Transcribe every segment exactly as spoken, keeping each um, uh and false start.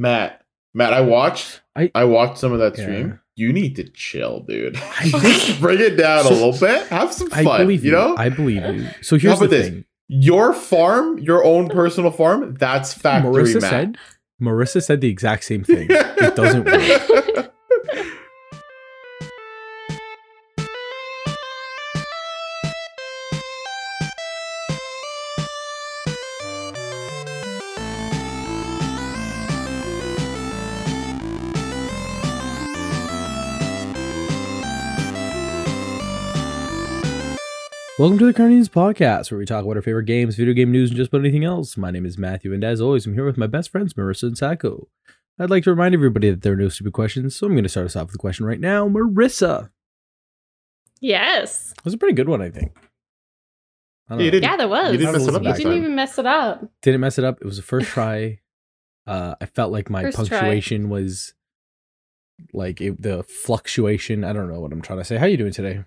Matt, Matt, I watched, I, I watched some of that stream. Yeah. You need to chill, dude. Bring it down so, a little bit. Have some fun. I believe you, you know? I believe you. So here's How about the thing. This? Your farm, your own personal farm, that's factory Marissa Matt. Said, Marissa said the exact same thing. It doesn't work. Welcome to the Carnean's Podcast, where we talk about our favorite games, video game news, and just about anything else. My name is Matthew, and as always, I'm here with my best friends, Marissa and Sacco. I'd like to remind everybody that there are no stupid questions, so I'm going to start us off with a question right now. Marissa. Yes. That was a pretty good one, I think. I don't you know. Didn't, yeah, there was. You didn't, mess it up you didn't even mess it up. Didn't mess it up. It was the first try. Uh, I felt like my first punctuation try. was like it, the fluctuation. I don't know what I'm trying to say. How are you doing today?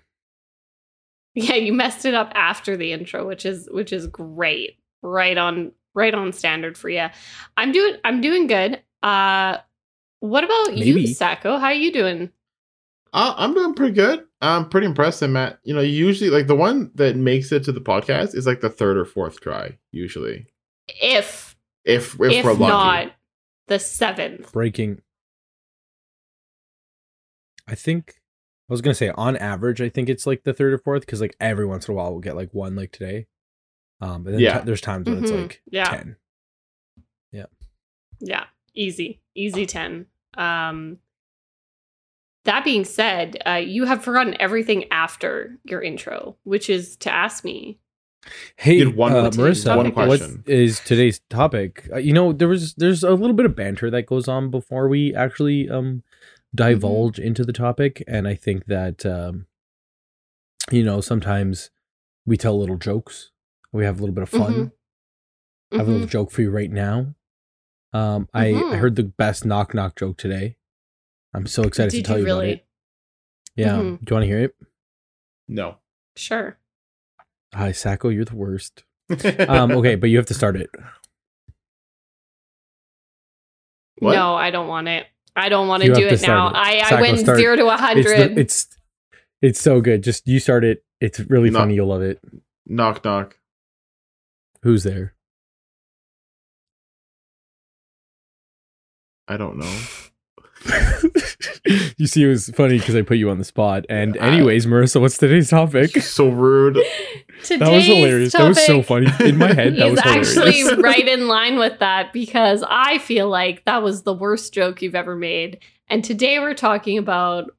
Yeah, you messed it up after the intro, which is which is great. Right on, right on standard for you. I'm doing, I'm doing good. Uh, what about Maybe. you, Sacco? How are you doing? Uh, I'm doing pretty good. I'm pretty impressed, and Matt, you know, usually like the one that makes it to the podcast is like the third or fourth try, usually. If if if, if we're lucky. Not the seventh breaking. I think. I was going to say, on average, I think it's like the third or fourth, because like every once in a while we'll get like one like today. Um, but then yeah. t- there's times when mm-hmm. it's like yeah. ten. Yeah. Yeah. Easy. Easy ten. Um, that being said, uh, you have forgotten everything after your intro, which is to ask me. Hey, one uh, Marissa, one question. What is today's topic? Uh, you know, there was there's a little bit of banter that goes on before we actually... Um, divulge mm-hmm. into the topic, and I think that um you know, sometimes we tell little jokes, we have a little bit of fun. Mm-hmm. I have a little joke for you right now. um mm-hmm. I, I heard the best knock knock joke today. I'm so excited Did to tell you, you really? About it. Yeah. Mm-hmm. Do you want to hear it? No. Sure. Hi, Sacco, you're the worst. um okay, but you have to start it. What? No, I don't want it. I don't want to do it now. It. I, I went start. zero to a hundred. It's, it's it's so good. Just you start it. It's really knock, funny. You'll love it. Knock knock. Who's there? I don't know. You see, it was funny because I put you on the spot. And anyways, Marissa, what's today's topic? So rude. Today's that was hilarious. That was so funny in my head. That was actually hilarious. Right in line with that, because I feel like that was the worst joke you've ever made. And today we're talking about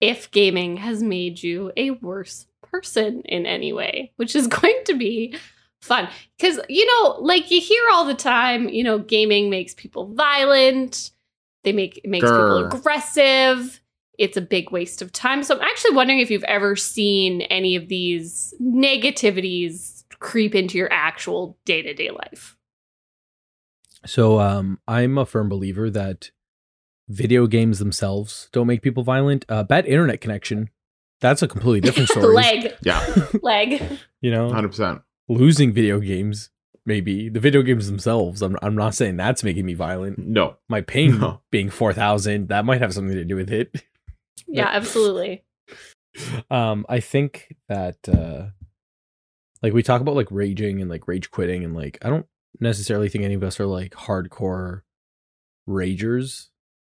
if gaming has made you a worse person in any way, which is going to be fun. Because, you know, like you hear all the time, you know, gaming makes people violent. They make it makes Grr. people aggressive. It's a big waste of time. So I'm actually wondering if you've ever seen any of these negativities creep into your actual day-to-day life. So um, I'm a firm believer that video games themselves don't make people violent. Uh, bad internet connection. That's a completely different story. Leg. Yeah. Leg. You know, one hundred percent. Losing video games. Maybe the video games themselves. I'm I'm not saying that's making me violent. No, my ping no. being four thousand, that might have something to do with it. Yeah, but, absolutely. Um, I think that uh, like we talk about like raging and like rage quitting, and like I don't necessarily think any of us are like hardcore ragers.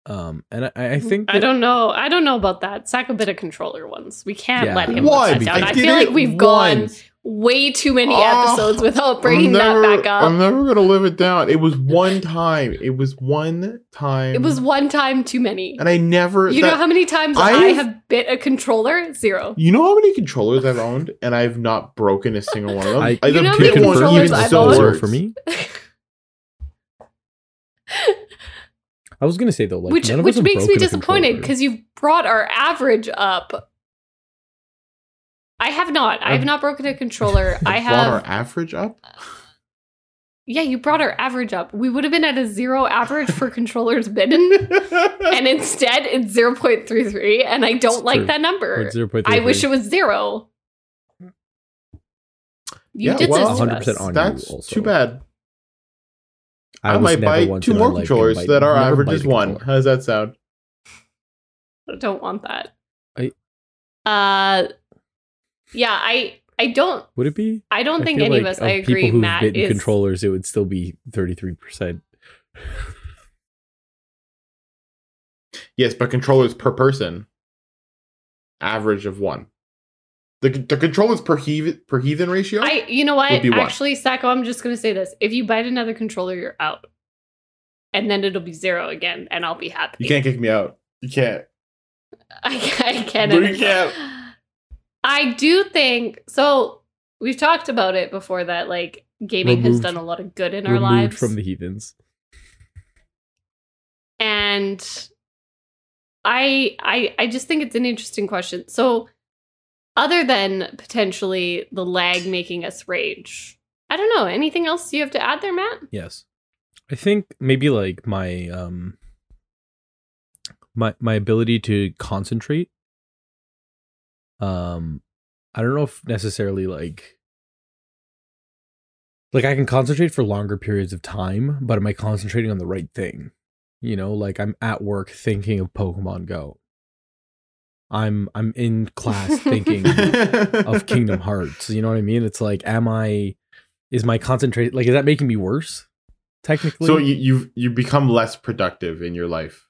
Um, and I, I think that, I don't know. I don't know about that. Sack a bit of controller once. We can't yeah. let him Why? Let that down. I, I feel like we've once. gone. Way too many episodes oh, without bringing never, that back up. I'm never gonna live it down. It was one time. It was one time. It was one time too many. And I never. You that, know how many times I've, I have bit a controller? Zero. You know how many controllers I've owned, and I've not broken a single one of them. I, I you know how many controllers I've owned for me. I was gonna say though, like, which which makes me disappointed because you've brought our average up. I have not. I have not broken a controller. I have brought our average up? Yeah, you brought our average up. We would have been at a zero average for controllers bidden. And instead, it's zero point three three. And I don't it's like true. that number. I wish it was zero. You yeah, did well, this one hundred percent on you. That's also. Too bad. I, I might buy two more controllers like, that our average is one. Controller. How does that sound? I don't want that. I, uh, yeah, I I don't. Would it be? I don't I think any like of us. Of I agree. People who've Matt bitten is controllers. It would still be thirty-three percent. Yes, but controllers per person, average of one. The the controllers per heathen, per heathen ratio. I you know what? Actually, Sacco, I'm just gonna say this: if you bite another controller, you're out, and then it'll be zero again, and I'll be happy. You can't kick me out. You can't. I, I can't. You can't. I do think so. We've talked about it before that like gaming removed, has done a lot of good in our lives from the heathens, and I I I just think it's an interesting question. So. Other than potentially the lag making us rage. I don't know. Anything else you have to add there, Matt? Yes. I think maybe like my um my my ability to concentrate. Um I don't know if necessarily like like I can concentrate for longer periods of time, but am I concentrating on the right thing? You know, like I'm at work thinking of Pokemon Go. I'm I'm in class thinking of Kingdom Hearts. You know what I mean? It's like, am I? Is my concentration like? Is that making me worse? Technically, so you you you become less productive in your life.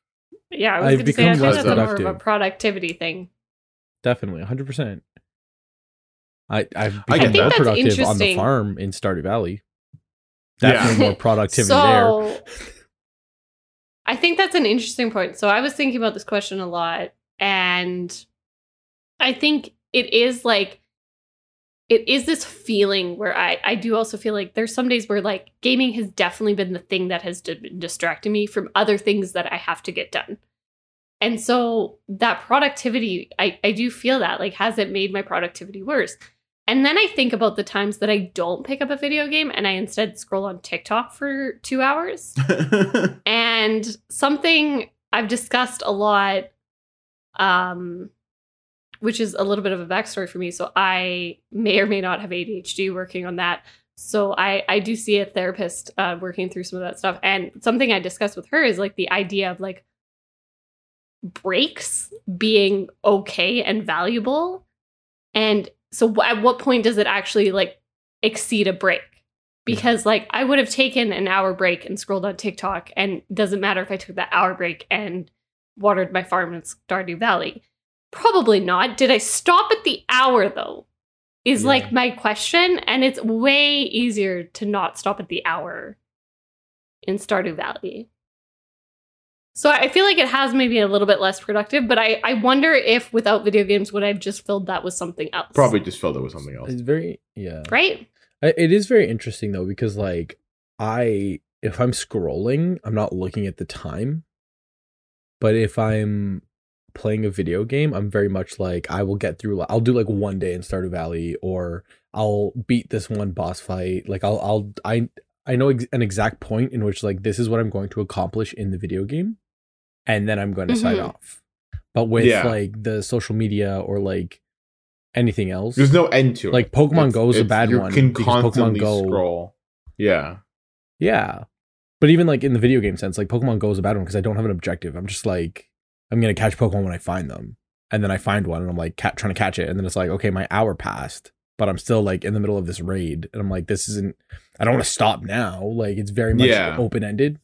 Yeah, I was going to say I think that's more of a productivity thing. Definitely, one hundred percent. I I've become more productive on the farm in Stardew Valley. Definitely yeah. more productivity so, there. I think that's an interesting point. So I was thinking about this question a lot. And I think it is like, it is this feeling where I, I do also feel like there's some days where like gaming has definitely been the thing that has d- distracted me from other things that I have to get done. And so that productivity, I, I do feel that like, has it made my productivity worse? And then I think about the times that I don't pick up a video game and I instead scroll on TikTok for two hours. And something I've discussed a lot Um, which is a little bit of a backstory for me. So I may or may not have A D H D working on that. So I, I do see a therapist uh, working through some of that stuff. And something I discussed with her is like the idea of like breaks being okay and valuable. And so w- at what point does it actually like exceed a break? Because like I would have taken an hour break and scrolled on TikTok, and doesn't matter if I took that hour break and watered my farm in Stardew Valley. Probably not. Did I stop at the hour though? Is yeah. like my question, and it's way easier to not stop at the hour in Stardew Valley. So I feel like it has maybe a little bit less productive, but I, I wonder if without video games would I have just filled that with something else? Probably just filled it with something else. It's very yeah. Right? It is very interesting though, because like I if I'm scrolling, I'm not looking at the time. But if I'm playing a video game, I'm very much like, I will get through, I'll do like one day in Stardew Valley, or I'll beat this one boss fight. Like I'll, I'll, I, I know ex- an exact point in which like, this is what I'm going to accomplish in the video game. And then I'm going to mm-hmm. sign off. But with yeah. like the social media or like anything else, there's no end to it. Like Pokemon it's, Go is a bad you one. You can constantly Pokemon Go, scroll. Yeah. Yeah. But even like in the video game sense, like Pokemon Go is a bad one because I don't have an objective. I'm just like, I'm going to catch Pokemon when I find them. And then I find one and I'm like ca- trying to catch it. And then it's like, okay, my hour passed, but I'm still like in the middle of this raid. And I'm like, this isn't, I don't want to stop now. Like it's very much yeah. open-ended.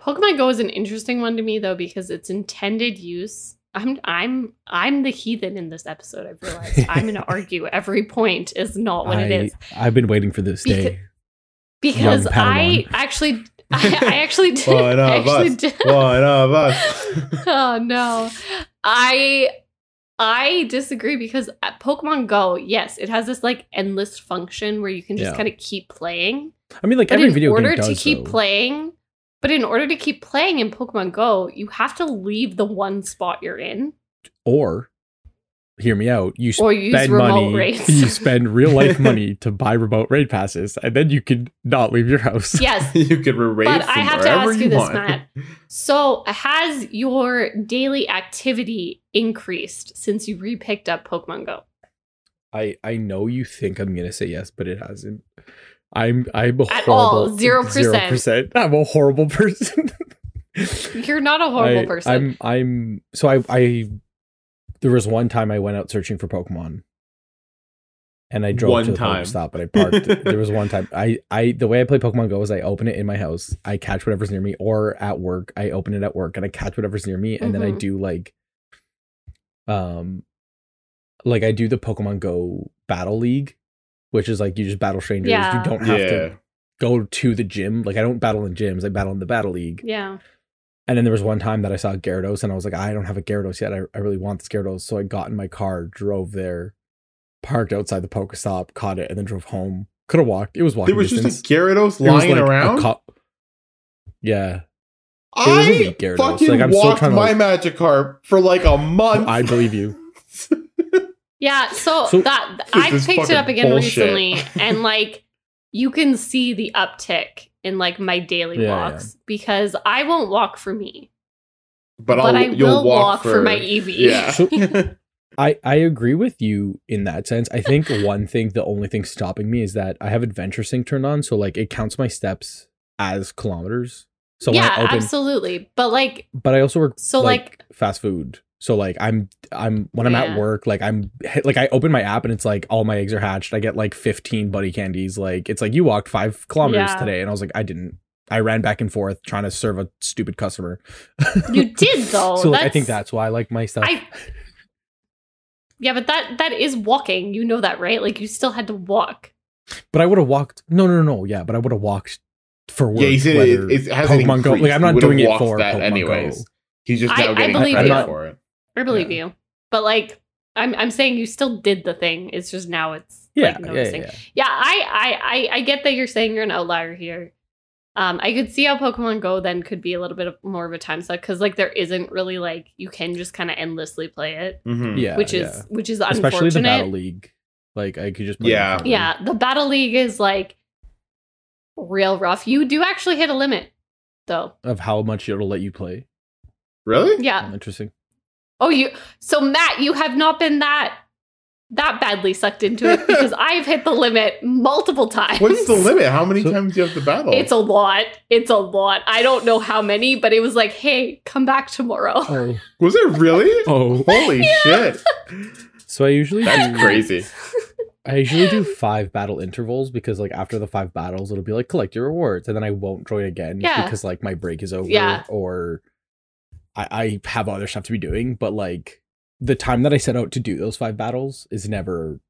Pokemon Go is an interesting one to me though, because it's intended use. I'm, I'm, I'm the heathen in this episode. I've realized I'm going to argue every point is not what I, it is. I've been waiting for this because- day. Because I actually, I, I actually did. One of us. Did. One of us. Oh no, I I disagree because at Pokemon Go, yes, it has this like endless function where you can just yeah. kind of keep playing. I mean, like but every video game does. In order to keep though. playing, but in order to keep playing in Pokemon Go, you have to leave the one spot you're in. Or. Hear me out. You or spend money. Rates. You spend real life money to buy remote raid passes, and then you can not leave your house. Yes, you can raid. But I have to ask you, you this, want. Matt. So, has your daily activity increased since you re-picked up Pokemon Go? I I know you think I'm gonna say yes, but it hasn't. I'm I'm a At horrible all, zero percent. percent. I'm a horrible person. You're not a horrible I, person. I'm I'm so I I there was one time I went out searching for Pokemon. And I drove one to the Pokestop, but I parked. There was one time. I, I the way I play Pokemon Go is I open it in my house. I catch whatever's near me, or at work. I open it at work and I catch whatever's near me. And mm-hmm. then I do like um like I do the Pokemon Go Battle League, which is like you just battle strangers. Yeah. You don't have yeah. to go to the gym. Like I don't battle in gyms, I battle in the Battle League. Yeah. And then there was one time that I saw Gyarados and I was like, I don't have a Gyarados yet. I, I really want this Gyarados. So I got in my car, drove there, parked outside the Pokestop, caught it, and then drove home. Could have walked. It was walking There was distance. Just a Gyarados lying like around? Co- yeah. I Gyarados. fucking like, I'm walked still my to, like, Magikarp for like a month. I believe you. Yeah, so, so that I picked it up again bullshit. recently, and like you can see the uptick in like my daily yeah, walks yeah. because I won't walk for me. But, but I'll, I will you'll walk, walk for, for my Eevee. Yeah. So, I, I agree with you in that sense. I think one thing, the only thing stopping me is that I have Adventure Sync turned on. So like it counts my steps as kilometers. So yeah, I open, absolutely. But like, but I also work so like, like fast food. So like I'm I'm when I'm yeah. at work, like I'm like I open my app and it's like all my eggs are hatched. I get like fifteen buddy candies. Like it's like you walked five kilometers yeah. today. And I was like, I didn't. I ran back and forth trying to serve a stupid customer. You did though. So like, I think that's why I like my stuff. I, Yeah, but that that is walking. You know that, right? Like, you still had to walk. But I would have walked. No, no, no. Yeah, but I would have walked for work. Yeah, he said it, it hasn't Pokemon Go. Like, I'm not doing it for that Pokemon anyways. Go. He's just now I, getting I believe paid you. for it. I believe yeah. you. But, like, I'm I'm saying you still did the thing. It's just now it's, yeah, like, noticing. Yeah, yeah, yeah. yeah I, I, I get that you're saying you're an outlier here. Um, I could see how Pokemon Go then could be a little bit of more of a time suck because like there isn't really like you can just kind of endlessly play it, mm-hmm. yeah, which is yeah. which is unfortunate. Especially the Battle League, like I could just play yeah the yeah the Battle League is like real rough. You do actually hit a limit though of how much it'll let you play. Really? Yeah. Oh, interesting. Oh, you so Matt, you have not been that that badly sucked into it because I've hit the limit multiple times. What's the limit? How many so, times do you have to battle? It's a lot. It's a lot. I don't know how many, but it was like, hey, come back tomorrow. Oh. Was it really? Oh, holy yeah. shit. So I usually That's do, crazy. I usually do five battle intervals because like after the five battles, it'll be like collect your rewards. And then I won't join again yeah. because like my break is over yeah. or I, I have other stuff to be doing. But like, the time that I set out to do those five battles is never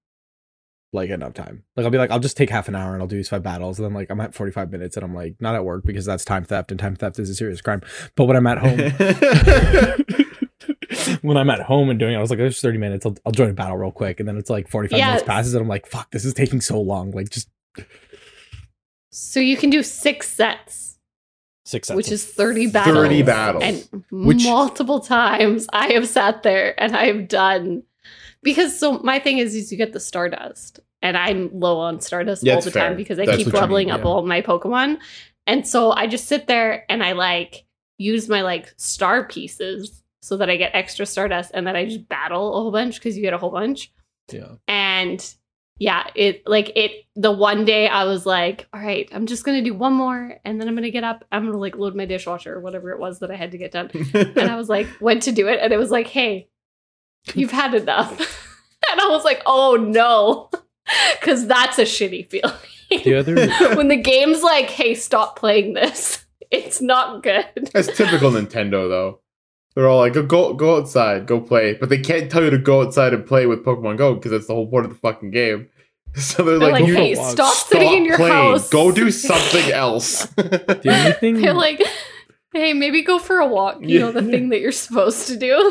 like enough time. Like I'll be like, I'll just take half an hour and I'll do these five battles. And then like I'm at forty-five minutes and I'm like not at work because that's time theft and time theft is a serious crime. But when I'm at home, when I'm at home and doing it, I was like, there's thirty minutes. I'll, I'll join a battle real quick. And then it's like forty-five yeah. minutes passes and I'm like, fuck, this is taking so long. Like just. So you can do six sets. Six which is thirty battles. thirty battles. And which, multiple times I have sat there and I have done. Because so my thing is, is you get the Stardust. And I'm low on Stardust yeah, all the fair. time because I That's keep leveling mean, yeah. up all my Pokemon. And so I just sit there and I like use my like star pieces so that I get extra Stardust. And then I just battle a whole bunch because you get a whole bunch. Yeah. And yeah, it like it the one day I was like, all right, I'm just going to do one more and then I'm going to get up. I'm going to like load my dishwasher or whatever it was that I had to get done. And I was like, went to do it. And it was like, hey, you've had enough. And I was like, oh, no, because that's a shitty feeling. The other- when the game's like, hey, stop playing this. It's not good. That's typical Nintendo, though. They're all like, go go outside, go play. But they can't tell you to go outside and play with Pokemon Go because that's the whole point of the fucking game. So they're, they're like, like you hey, stop, stop sitting in your playing. house. Go do something else. The only thing they're like, hey, maybe go for a walk. You yeah. know, the thing that you're supposed to do.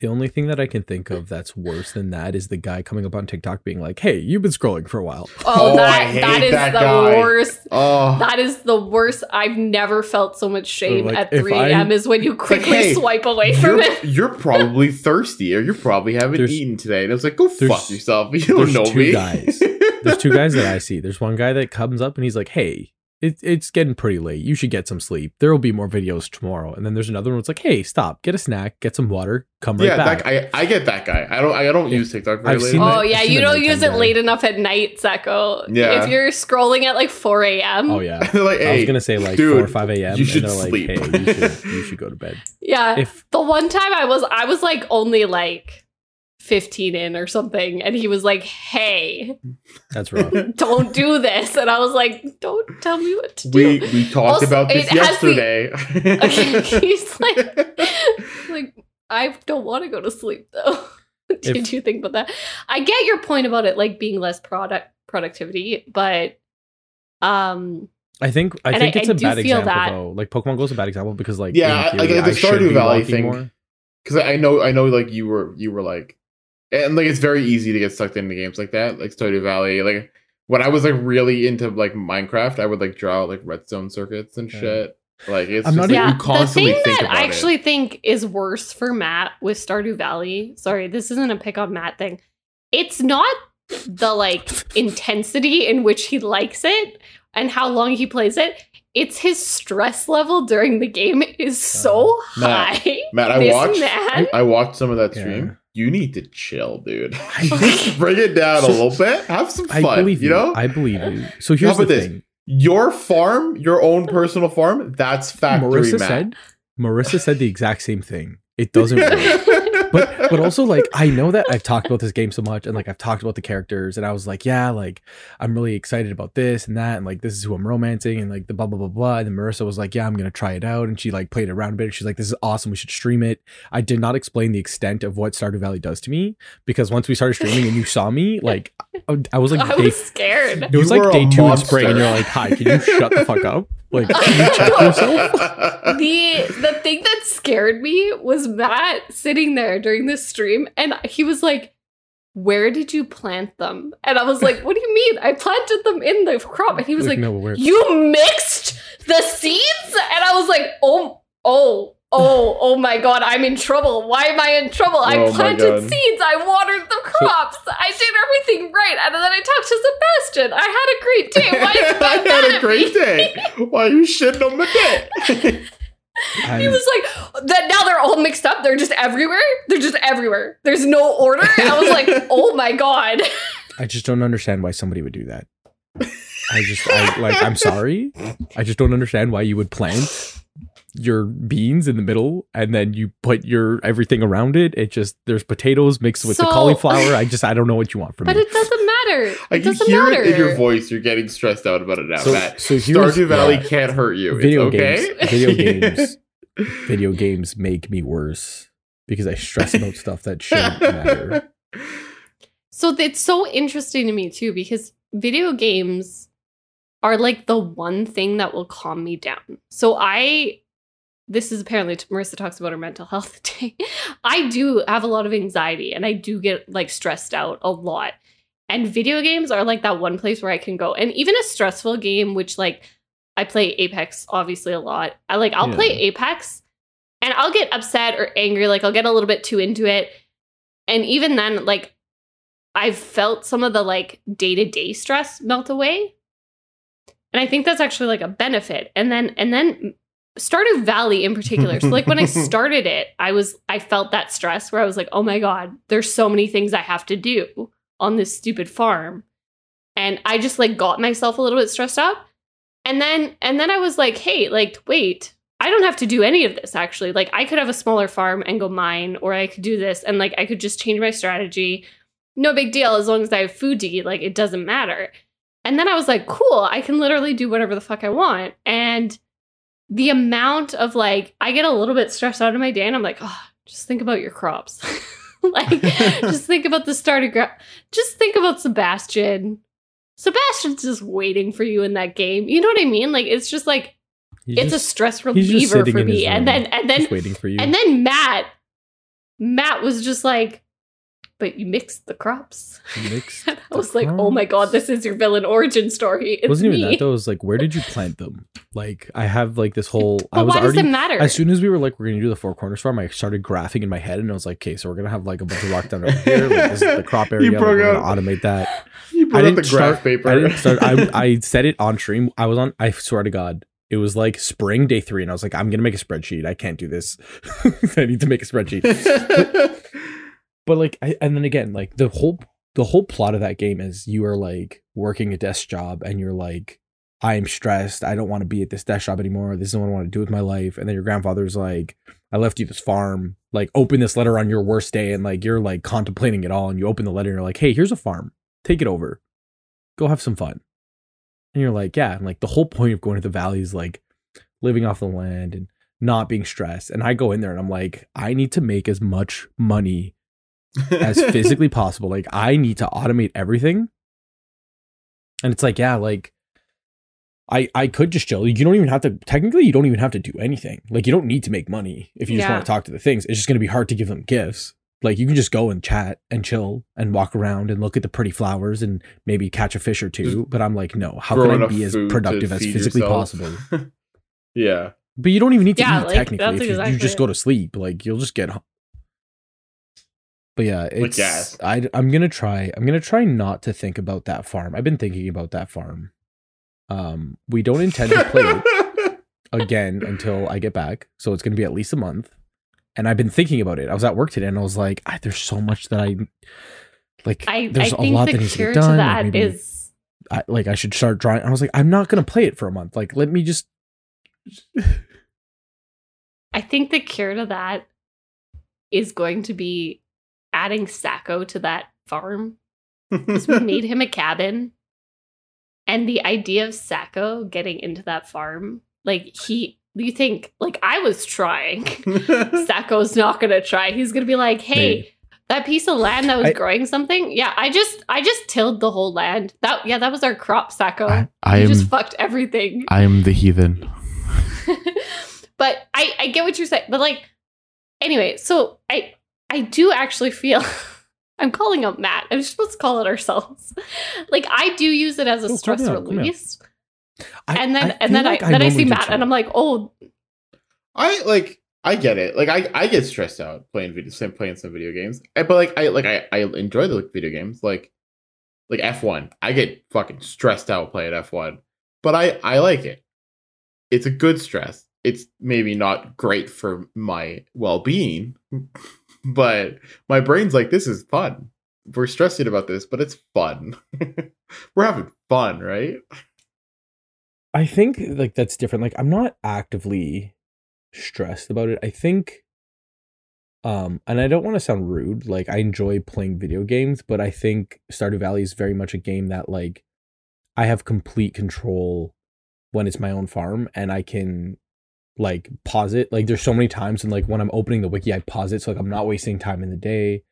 The only thing that I can think of that's worse than that is the guy coming up on TikTok being like, hey, you've been scrolling for a while. Oh, oh that, that is that the guy. worst. Oh. That is the worst. I've never felt so much shame like, at three a.m. is when you quickly like, hey, swipe away from you're, it. You're probably thirsty or you probably haven't there's, eaten today. And I was like, go fuck yourself. You don't know two me. Guys. There's two guys that I see. There's one guy that comes up and he's like, hey, it, it's getting pretty late. You should get some sleep. There will be more videos tomorrow. And then there's another one that's like, hey, stop, get a snack, get some water, come yeah, right back. Yeah, I, I get that guy. I don't I don't yeah. use TikTok very late. Oh, yeah, you don't use it late enough at night, Sacco. Yeah. If you're scrolling at like four a.m. Oh, yeah. like, hey, I was going to say like dude, four or five a.m. You should and they're sleep. Like, hey, you should, you should go to bed. Yeah. If, the one time I was, I was like only like fifteen in or something, and he was like, hey, that's rough, don't do this. And I was like, don't tell me what to we, do we talked also, about this yesterday the, okay, he's like like I don't want to go to sleep though. Did if, you think about that? I get your point about it like being less product productivity, but um I think I think I, it's I a bad example that. Though like Pokemon Go is a bad example because like yeah theory, like, like the Stardew Valley thing more. Cause I know I know like you were you were like. And like it's very easy to get sucked into games like that, like Stardew Valley. Like when I was like really into like Minecraft, I would like draw like redstone circuits and shit. Like it's I'm just, not like, yeah. you constantly think about it. The thing that I actually it. think is worse for Matt with Stardew Valley. Sorry, this isn't a pick on Matt thing. It's not the like intensity in which he likes it and how long he plays it. It's his stress level during the game is so Matt, high. Matt, I this watched. Man. I watched some of that stream. Yeah. You need to chill, dude. Bring it down a little bit. Have some fun. I believe you, you know? I believe you. So here's the this. thing. Your farm, your own personal farm, that's factory Marissa Matt. Said, Marissa said the exact same thing. It doesn't work. But but also, like, I know that I've talked about this game so much, and like I've talked about the characters, and I was like, yeah, like I'm really excited about this and that, and like this is who I'm romancing, and like the blah blah blah blah. And then Marissa was like, yeah, I'm gonna try it out, and she like played around a bit. She's like, this is awesome, we should stream it. I did not explain the extent of what Stardew Valley does to me, because once we started streaming and you saw me, like I, I was like, I was scared. It was you like day two monster. In spring, and you're like, hi, can you shut the fuck up? Like, can you check yourself? The the thing that scared me was Matt sitting there during this stream, and he was like, where did you plant them? And I was like, what do you mean? I planted them in the crop. And he was like, no, you mixed the seeds? And I was like, oh, oh, oh, oh my God, I'm in trouble. Why am I in trouble? I oh planted seeds. I watered the crops. So, I did everything right. And then I talked to Sebastian. I had a great day. Why is I had a great me? Day. Why are you shitting on my day? I'm, he was like, that now they're all mixed up. They're just everywhere. They're just everywhere. There's no order. I was like, oh my God. I just don't understand why somebody would do that. I just, I, like, I'm sorry. I just don't understand why you would plant your beans in the middle and then you put your everything around it. It just, there's potatoes mixed with so, the cauliflower. I just, I don't know what you want from but me. But it doesn't matter. It I can doesn't hear matter. It in your voice. You're getting stressed out about it now, so, Matt. So Stardew Valley yeah. can't hurt you. Video it's okay? games. Video games. Video games make me worse because I stress about stuff that shouldn't matter. So it's so interesting to me too, because video games are like the one thing that will calm me down. So I... This is apparently Marissa talks about her mental health day. I do have a lot of anxiety and I do get like stressed out a lot. And video games are like that one place where I can go. And even a stressful game, which like I play Apex obviously a lot. I like I'll yeah. play Apex and I'll get upset or angry. Like I'll get a little bit too into it. And even then, like I've felt some of the like day-to-day stress melt away. And I think that's actually like a benefit. And then and then Stardew Valley in particular. So like when I started it, I was I felt that stress where I was like, oh my God, there's so many things I have to do on this stupid farm. And I just like got myself a little bit stressed out. And then and then I was like, hey, like, wait, I don't have to do any of this actually. Like I could have a smaller farm and go mine, or I could do this and like I could just change my strategy. No big deal. As long as I have food to eat, like it doesn't matter. And then I was like, cool, I can literally do whatever the fuck I want. And the amount of like, I get a little bit stressed out of my day and I'm like, oh, just think about your crops. Like, just think about the starter. Gra- just think about Sebastian. Sebastian's just waiting for you in that game. You know what I mean? Like, it's just like, he's it's just, a stress reliever for me. And then, and then, waiting for you. And then Matt, Matt was just like, but you mixed the crops. You mixed and I was crops. Like, oh my God, this is your villain origin story. It wasn't me. Even that though. It was like, where did you plant them? Like, I have like this whole... But I was why already, does it matter? As soon as we were like, we're going to do the Four Corners Farm, I started graphing in my head and I was like, okay, so we're going to have like a bunch of rock down over here. Like, this is the crop area. You broke we're going to automate that. You I didn't start, graph paper. I didn't start. I, I said it on stream. I was on. I swear to God, it was like spring day three, and I was like, I'm gonna make a spreadsheet. I can't do this. I need to make a spreadsheet. But, but like, I, and then again, like the whole the whole plot of that game is you are like working a desk job, and you're like, I am stressed. I don't want to be at this desk job anymore. This is what I want to do with my life. And then your grandfather's like, I left you this farm. Like, open this letter on your worst day. And like, you're like contemplating it all. And you open the letter and you're like, hey, here's a farm. Take it over. Go have some fun. And you're like, yeah. And like, the whole point of going to the valley is like living off the land and not being stressed. And I go in there and I'm like, I need to make as much money as physically possible. Like, I need to automate everything. And it's like, yeah, like, I, I could just chill. You don't even have to, technically, you don't even have to do anything. Like, you don't need to make money if you yeah. just want to talk to the things. It's just going to be hard to give them gifts. Like, you can just go and chat and chill and walk around and look at the pretty flowers and maybe catch a fish or two. But I'm like, no, how can I be as productive as physically possible? Yeah. But you don't even need to yeah, eat, like, technically. If exactly you, you just go to sleep, like, you'll just get... But yeah, it's... Like, yeah. I, I'm going to try, I'm going to try not to think about that farm. I've been thinking about that farm. Um, we don't intend to play it again until I get back. So it's going to be at least a month. And I've been thinking about it. I was at work today and I was like, I, there's so much that I, like, I, there's I a lot the that needs to be done. That like, is... I, like, I should start drawing. I was like, I'm not going to play it for a month. Like, let me just. I think the cure to that is going to be adding Sacco to that farm. Because we made him a cabin. And the idea of Sacco getting into that farm, like, he, you think, like, I was trying. Sacco's not going to try. He's going to be like, hey, Maybe. that piece of land that was I, growing something. Yeah, I just, I just tilled the whole land. That, yeah, that was our crop, Sacco. I, I you am, just fucked everything. I am the heathen. But I, I get what you're saying. But, like, anyway, so I, I do actually feel... I'm calling out Matt. I'm just supposed to call it ourselves. Like, I do use it as a oh, stress out, release. I, and then I and then like I, I then I see Matt and I'm like, oh. I like I get it. Like I, I get stressed out playing video playing some video games. I, but like I like I, I enjoy the video games. Like like F one. I get fucking stressed out playing F one. But I, I like it. It's a good stress. It's maybe not great for my well-being. But my brain's like, this is fun. We're stressing about this, but it's fun. We're having fun, right? I think like that's different. Like, I'm not actively stressed about it. I think, um, and I don't want to sound rude. Like, I enjoy playing video games, but I think Stardew Valley is very much a game that, like, I have complete control when it's my own farm, and I can. Like, pause it. Like, there's so many times, and like when I'm opening the wiki, I pause it, so like I'm not wasting time in the day.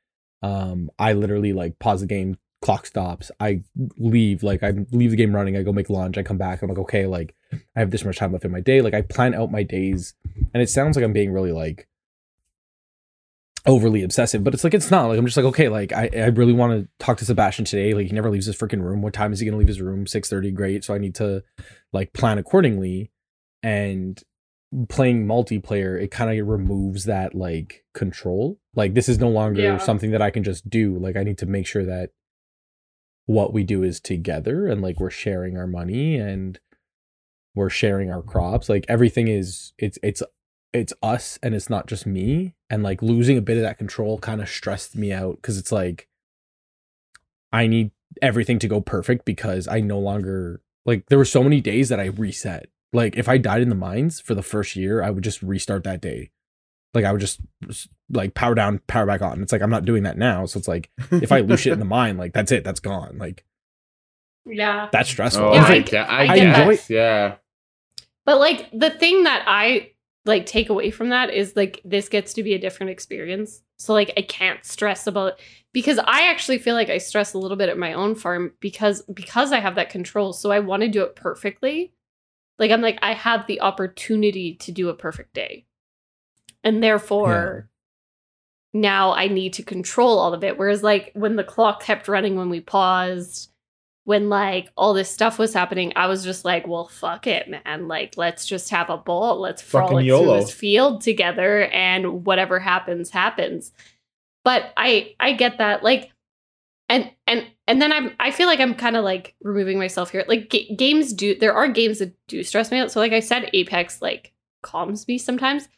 Um, I literally like pause the game, clock stops, I leave, like I leave the game running, I go make lunch, I come back, I'm like, okay, like I have this much time left in my day. Like, I plan out my days, and it sounds like I'm being really like overly obsessive, but it's like it's not. Like, I'm just like, okay, like I, I really want to talk to Sebastian today. Like, he never leaves his freaking room. What time is he gonna leave his room? six thirty, great. So I need to like plan accordingly. And playing multiplayer, it kind of removes that like control. Like, this is no longer yeah. something that I can just do. Like, I need to make sure that what we do is together, and like we're sharing our money and we're sharing our crops. Like, everything is it's it's it's us, and it's not just me. And like losing a bit of that control kind of stressed me out, because it's like I need everything to go perfect, because I no longer, like, there were so many days that I reset. Like, if I died in the mines for the first year, I would just restart that day. Like, I would just, like, power down, power back on. It's like, I'm not doing that now. So it's like, if I lose shit in the mine, like, that's it. That's gone. Like, yeah, that's stressful. Oh, yeah, I, like, I, I enjoy it. Yeah. But, like, the thing that I, like, take away from that is, like, this gets to be a different experience. So, like, I can't stress about it. Because I actually feel like I stress a little bit at my own farm because because I have that control. So I want to do it perfectly. Like, I'm like, I have the opportunity to do a perfect day. And therefore, yeah. now I need to control all of it. Whereas, like, when the clock kept running, when we paused, when, like, all this stuff was happening, I was just like, well, fuck it, man. Like, let's just have a ball. Let's frolic through this field together. And whatever happens, happens. But I, I get that. Like, and and and then I'm I feel like I'm kind of like removing myself here. Like g- games do there are games that do stress me out. So like I said, Apex like calms me sometimes.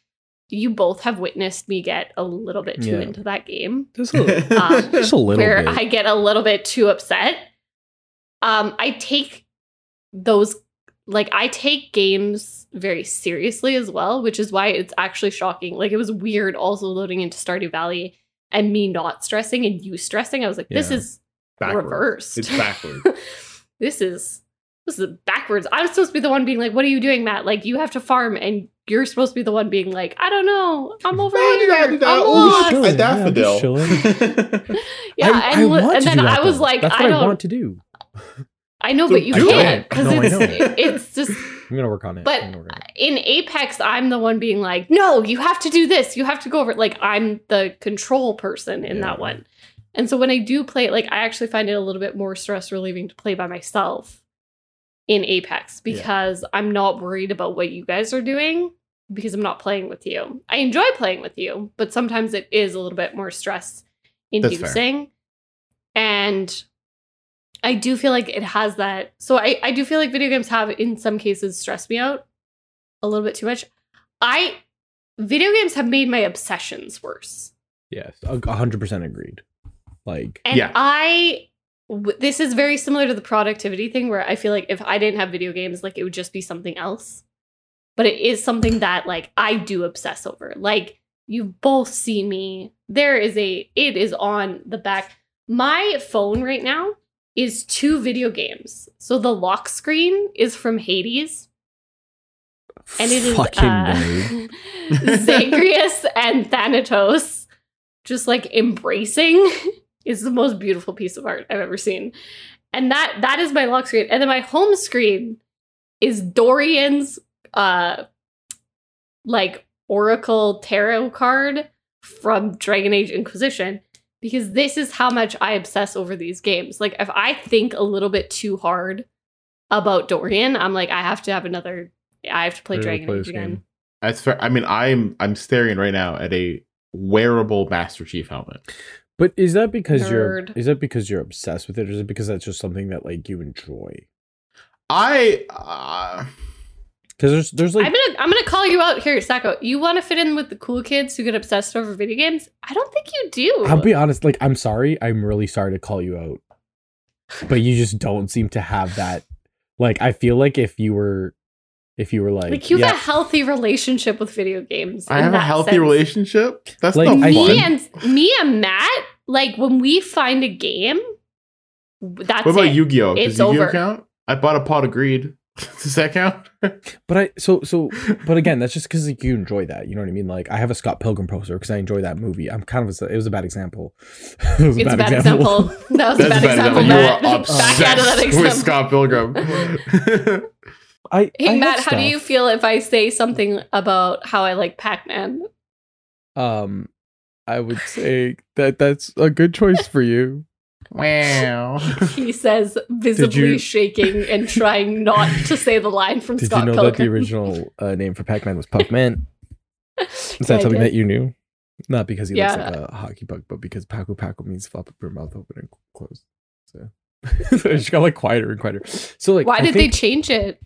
You both have witnessed me get a little bit too yeah. into that game. Just a little, um, just a little where bit. I get a little bit too upset. Um, I take those, like, I take games very seriously as well, which is why it's actually shocking. Like, it was weird also loading into Stardew Valley and me not stressing and you stressing. I was like, yeah. this is backward. Reversed. It's backward. This is, this is backwards. I'm supposed to be the one being like, what are you doing, Matt? Like, you have to farm and you're supposed to be the one being like, I don't know, I'm over here, I'm lost. A daffodil. Yeah, I, and, I and then I was like, That's I don't I want to do. I know, so but you can't because no, it's, it's just. I'm gonna work on it. But on it. In Apex, I'm the one being like, no, you have to do this. You have to go over it. Like I'm the control person in yeah. that one. And so when I do play, like I actually find it a little bit more stress relieving to play by myself. In Apex, because yeah. I'm not worried about what you guys are doing because I'm not playing with you. I enjoy playing with you, but sometimes it is a little bit more stress inducing. And I do feel like it has that. So I, I do feel like video games have, in some cases, stressed me out a little bit too much. I video games have made my obsessions worse. Yes, one hundred percent agreed. Like, and yeah. I. This is very similar to the productivity thing where I feel like if I didn't have video games, like it would just be something else. But it is something that like I do obsess over. Like you've both seen me. There is a, it is on the back. My phone right now is two video games. So the lock screen is from Hades. And it is uh, Zagreus and Thanatos just like embracing. It's the most beautiful piece of art I've ever seen. And that that is my lock screen. And then my home screen is Dorian's uh, like Oracle tarot card from Dragon Age: Inquisition, because this is how much I obsess over these games. Like if I think a little bit too hard about Dorian, I'm like, I have to have another, I have to play Dragon Age again. That's fair. I mean, I'm I'm staring right now at a wearable Master Chief helmet. But is that because Nerd. you're is that because you're obsessed with it, or is it because that's just something that like you enjoy? I uh because there's there's like I'm gonna I'm gonna call you out here, Sacco. You want to fit in with the cool kids who get obsessed over video games? I don't think you do. I'll be honest. Like I'm sorry. I'm really sorry to call you out, but you just don't seem to have that. Like I feel like if you were. If you were like, like you have yeah. a healthy relationship with video games. I have a healthy sense. relationship. That's like, not me fun. and me and Matt. Like when we find a game, that's what about it. Yu Gi Oh? Does Yu Gi Oh count? I bought a pot of greed. Does that count? But I so so. But again, that's just because like, you enjoy that. You know what I mean? Like I have a Scott Pilgrim poster because I enjoy that movie. I'm kind of a, it was a bad example. it was a it's bad, bad example. example. That was that's a bad, bad example. Matt. You were obsessed Back out of that example. with Scott Pilgrim. I, hey I Matt, how do you feel if I say something about how I like Pac-Man? Um, I would say that that's a good choice for you. Wow, he says, visibly you, shaking and trying not to say the line from did Scott Pilgrim. Did you know Pilgrim. that the original uh, name for Pac-Man was Puck-Man? Is that yeah, something that you knew? Not because he yeah. looks like a hockey puck, but because Paco Paco means flop up your mouth open and closed. So, so it just got like quieter and quieter. So like, why I did think, they change it?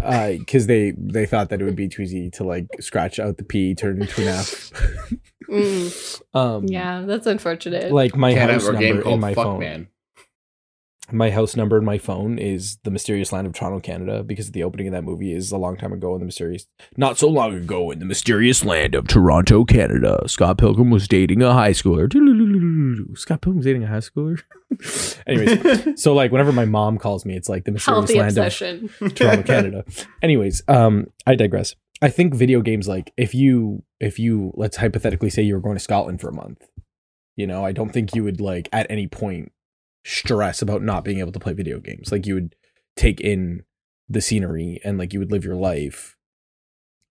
Uh, because they they thought that it would be too easy to like scratch out the P, turn into an F. mm. um, yeah, that's unfortunate. Like my Can't house number in my phone. Man. My house number in my phone is the mysterious land of Toronto, Canada, because the opening of that movie is a long time ago in the mysterious, not so long ago in the mysterious land of Toronto, Canada. Scott Pilgrim was dating a high schooler. Scott Pilgrim's dating a high schooler. Anyways, so like whenever my mom calls me, it's like the mysterious Healthy land obsession. of Toronto, Canada. Anyways, um, I digress. I think video games, like if you if you let's hypothetically say you were going to Scotland for a month, you know, I don't think you would like at any point stress about not being able to play video games. Like you would take in the scenery and like you would live your life.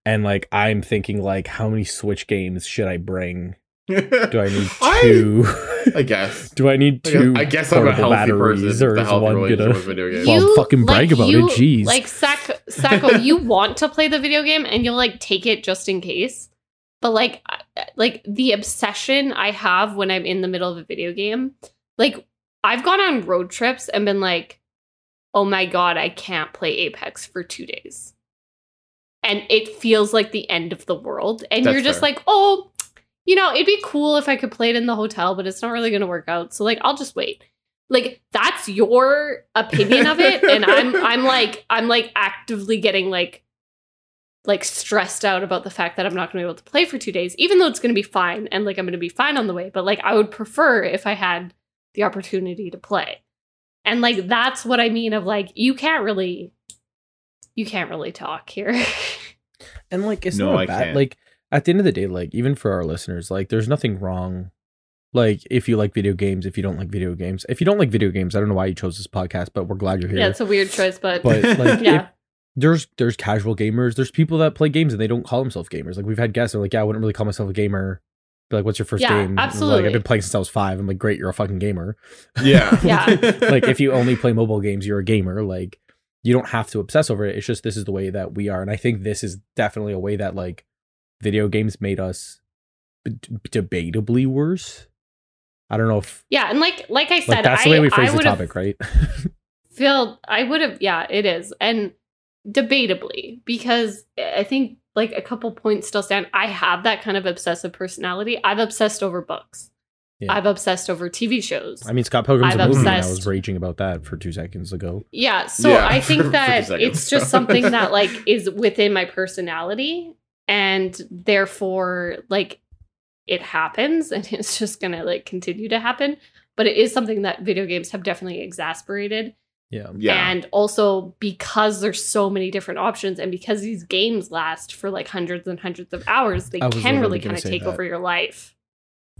And like I'm thinking like how many Switch games should I bring? Do I need two? I, I guess. Do I need two? I guess I'm a healthy person. Or the is healthy one gonna video games. Well, you, fucking brag like about you, it? Jeez. Like Sacco, Sacco you want to play the video game and you'll like take it just in case. But like like the obsession I have when I'm in the middle of a video game, like I've gone on road trips and been like, oh my God, I can't play Apex for two days. And it feels like the end of the world. And That's you're just fair. Like, oh, you know, it'd be cool if I could play it in the hotel, but it's not really going to work out. So like, I'll just wait. Like, that's your opinion of it. And I'm I'm like, I'm like actively getting like, like stressed out about the fact that I'm not going to be able to play for two days, even though it's going to be fine. And like, I'm going to be fine on the way. But like, I would prefer if I had the opportunity to play. And like, that's what I mean of like, you can't really, you can't really talk here. And like, it's no, not a bad, can't. Like at the end of the day, like even for our listeners, like there's nothing wrong. Like, if you like video games, if you don't like video games, if you don't like video games, I don't know why you chose this podcast, but we're glad you're here. Yeah, it's a weird choice, but, but like, yeah. If, there's there's casual gamers. There's people that play games and they don't call themselves gamers. Like, we've had guests that are like, yeah, I wouldn't really call myself a gamer. But like, what's your first yeah, game? Absolutely. Like, I've been playing since I was five. I'm like, great, you're a fucking gamer. Yeah. yeah. Like, if you only play mobile games, you're a gamer. Like, you don't have to obsess over it. It's just this is the way that we are. And I think this is definitely a way that, like, video games made us b- debatably worse. I don't know if yeah, and like like I said, like that's the way we phrase the topic, right? Phil, I would have yeah, it is, and debatably, because I think like a couple points still stand. I have that kind of obsessive personality. I've obsessed over books. Yeah. I've obsessed over T V shows. I mean, Scott Pilgrim's I've a movie. Obsessed... I was raging about that for two seconds ago. Yeah, so yeah, I think that for, for it's just something that like is within my personality, and therefore like. It happens and it's just going to like continue to happen. But it is something that video games have definitely exacerbated. Yeah. yeah. And also because there's so many different options and because these games last for like hundreds and hundreds of hours, they can really kind of take that. Over your life.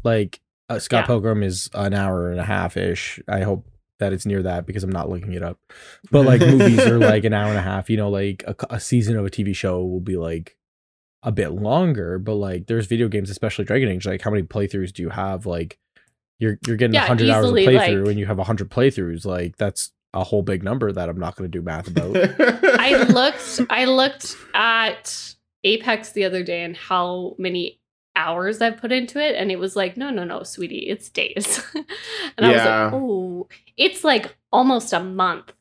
Like uh, Scott yeah. Pilgrim is an hour and a half ish. I hope that it's near that because I'm not looking it up. But like movies are like an hour and a half, you know, like a, a season of a T V show will be like, a bit longer, but like there's video games, especially Dragon Age, like how many playthroughs do you have? Like you're you're getting yeah, one hundred hours of playthrough, like, and you have one hundred playthroughs. Like that's a whole big number that I'm not going to do math about. I looked I looked at Apex the other day and how many hours I've put into it, and it was like no no no sweetie, it's days. And yeah. I was like, oh, it's like almost a month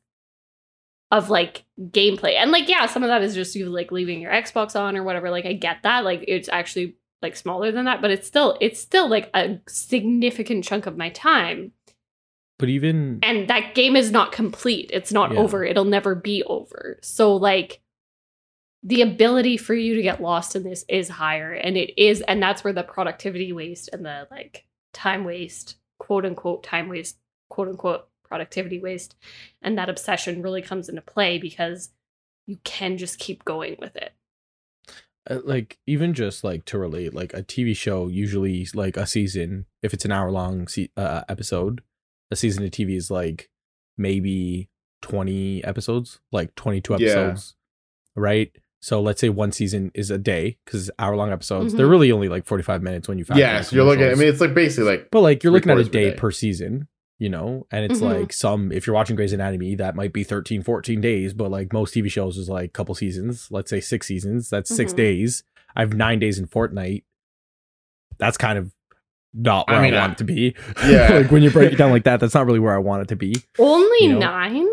of like gameplay. And like yeah, some of that is just you like leaving your Xbox on or whatever, like I get that, like it's actually like smaller than that, but it's still it's still like a significant chunk of my time. But even and that game is not complete, it's not yeah. over, it'll never be over. So like the ability for you to get lost in this is higher, and it is, and that's where the productivity waste and the like time waste, quote unquote time waste, quote unquote productivity waste, and that obsession really comes into play, because you can just keep going with it. Uh, like even just like to relate, like a T V show, usually like a season, if it's an hour long se- uh, episode, a season of T V is like maybe twenty episodes, like twenty-two episodes, yeah. right? So let's say one season is a day, because hour long episodes, mm-hmm. they're really only like forty-five minutes when you factor. Yes, you're looking. I mean, it's like basically like, but like you're looking at a day, day per season. You know, and it's mm-hmm. like some, if you're watching Grey's Anatomy, that might be thirteen, fourteen days, but like most T V shows is like a couple seasons, let's say six seasons, that's mm-hmm. six days. I have nine days in Fortnite. That's kind of not where I, mean, I want I, it to be. Yeah. Like when you break it down like that, that's not really where I want it to be. Only you know? nine?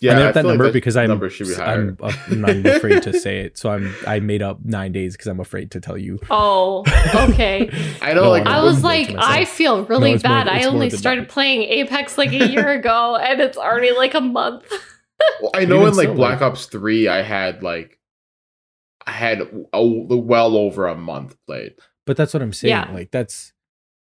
Yeah. I made up that number like that because I'm, number should be higher. I'm, I'm not even afraid to say it. So I'm, I made up nine days because I'm afraid to tell you. Oh, okay. I don't no, like, I was like, I feel really no, bad. More, I only started nine. Playing Apex like a year ago and it's already like a month. Well, I know even in like so, Black like, Ops three, I had like, I had a, well over a month played. But that's what I'm saying. Yeah. Like that's,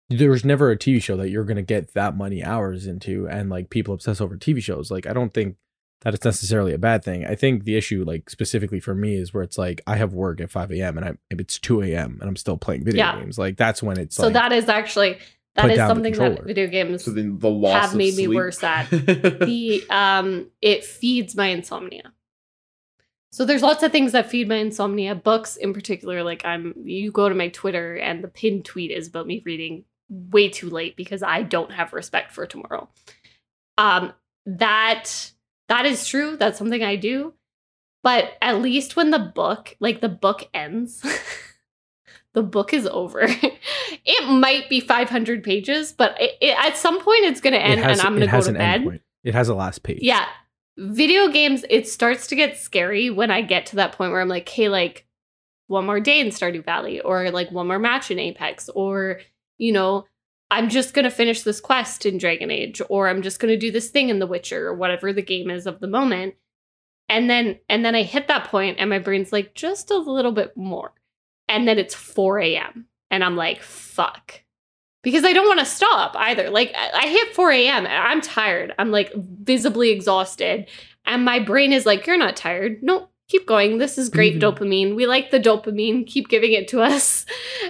there's never a T V show that you're going to get that many hours into, and like people obsess over T V shows. Like, I don't think that it's necessarily a bad thing. I think the issue, like specifically for me, is where it's like I have work at five a.m. and I if it's two a.m. and I'm still playing video yeah. games. Like that's when it's so like, that is actually that is something that video games so the, the loss have made sleep. Me worse at. the um, it feeds my insomnia. So there's lots of things that feed my insomnia. Books in particular, like I'm you go to my Twitter and the pinned tweet is about me reading way too late because I don't have respect for tomorrow. Um, that. That is true. That's something I do. But at least when the book, like the book ends, the book is over. It might be five hundred pages, but it, it, at some point it's going to end has, and I'm going to go to bed. Endpoint. It has a last page. Yeah. Video games, it starts to get scary when I get to that point where I'm like, hey, like one more day in Stardew Valley, or like one more match in Apex, or, you know, I'm just going to finish this quest in Dragon Age, or I'm just going to do this thing in The Witcher, or whatever the game is of the moment. And then and then I hit that point and my brain's like, just a little bit more. And then it's four a.m. and I'm like, fuck. Because I don't want to stop either. Like, I hit four a.m. and I'm tired. I'm like visibly exhausted. And my brain is like, you're not tired. No, keep going. This is great mm-hmm. dopamine. We like the dopamine. Keep giving it to us.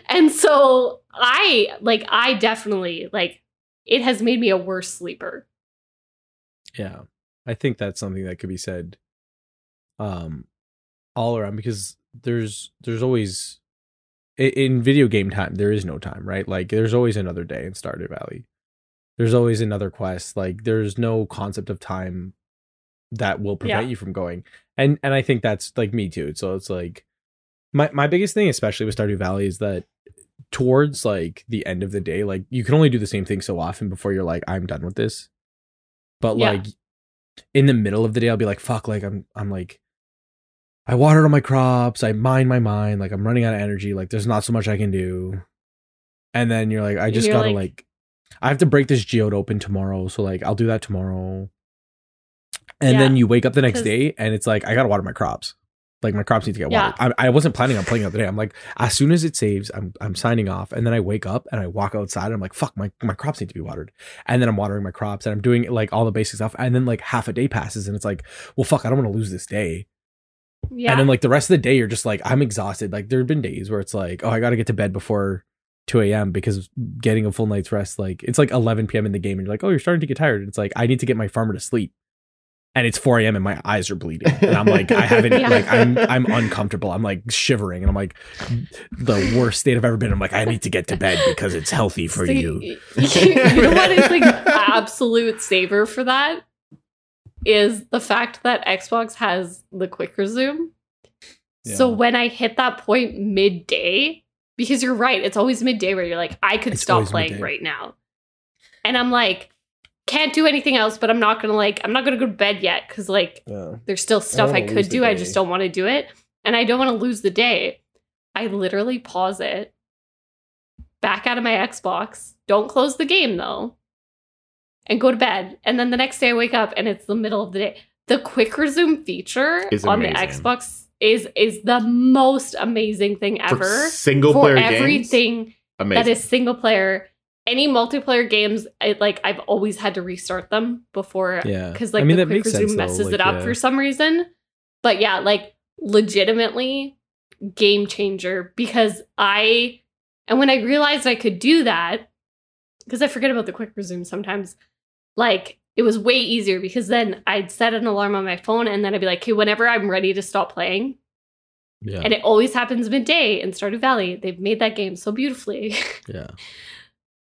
And so I, like, I definitely, like, it has made me a worse sleeper. Yeah. I think that's something that could be said um, all around, because there's there's always... in video game time, there is no time, right? Like, there's always another day in Stardew Valley. There's always another quest. Like, there's no concept of time that will prevent yeah. you from going. And and I think that's, like, me too. So it's, like, my, my biggest thing, especially with Stardew Valley, is that towards, like, the end of the day, like, you can only do the same thing so often before you're like, I'm done with this. But, yeah. like, in the middle of the day, I'll be like, fuck, like, I'm I'm, like... I watered all my crops. I mined my mine. Like, I'm running out of energy. Like, there's not so much I can do. And then you're like, I just you're gotta like, like, I have to break this geode open tomorrow. So like, I'll do that tomorrow. And yeah, then you wake up the next day and it's like, I gotta water my crops. Like, my crops need to get yeah. watered. I, I wasn't planning on playing out the day. I'm like, as soon as it saves, I'm I'm signing off. And then I wake up and I walk outside and I'm like, fuck, my, my crops need to be watered. And then I'm watering my crops and I'm doing like all the basic stuff. And then like half a day passes and it's like, well, fuck, I don't want to lose this day. Yeah. And then like the rest of the day, you're just like, I'm exhausted. Like, there have been days where it's like, oh, I got to get to bed before two a.m. because getting a full night's rest, like it's like eleven p.m. in the game. And you're like, oh, you're starting to get tired. And it's like, I need to get my farmer to sleep. And it's four a.m. and my eyes are bleeding. And I'm like, I haven't yeah. like I'm I'm uncomfortable. I'm like shivering. And I'm like, the worst state I've ever been. I'm like, I need to get to bed because it's healthy for so, you. You know what is like absolute saver for that? Is the fact that Xbox has the quick resume. Yeah. So when I hit that point midday, because you're right, it's always midday where you're like, I could it's stop playing midday. Right now. And I'm like, can't do anything else, but I'm not going to like, I'm not going to go to bed yet. Cause like, yeah. there's still stuff I, I could do. Day. I just don't want to do it. And I don't want to lose the day. I literally pause it, back out of my Xbox. Don't close the game though. And go to bed. And then the next day I wake up and it's the middle of the day. The quick resume feature on the Xbox is is the most amazing thing ever. For single player games? For everything that is single player. Any multiplayer games, it, like I've always had to restart them before. Yeah. Because like I mean, the quick resume messes like, it up yeah. for some reason. But yeah, like legitimately game changer. Because I... And when I realized I could do that, because I forget about the quick resume sometimes, like it was way easier because then I'd set an alarm on my phone and then I'd be like, okay, whenever I'm ready to stop playing. Yeah. And it always happens midday in Stardew Valley. They've made that game so beautifully. Yeah.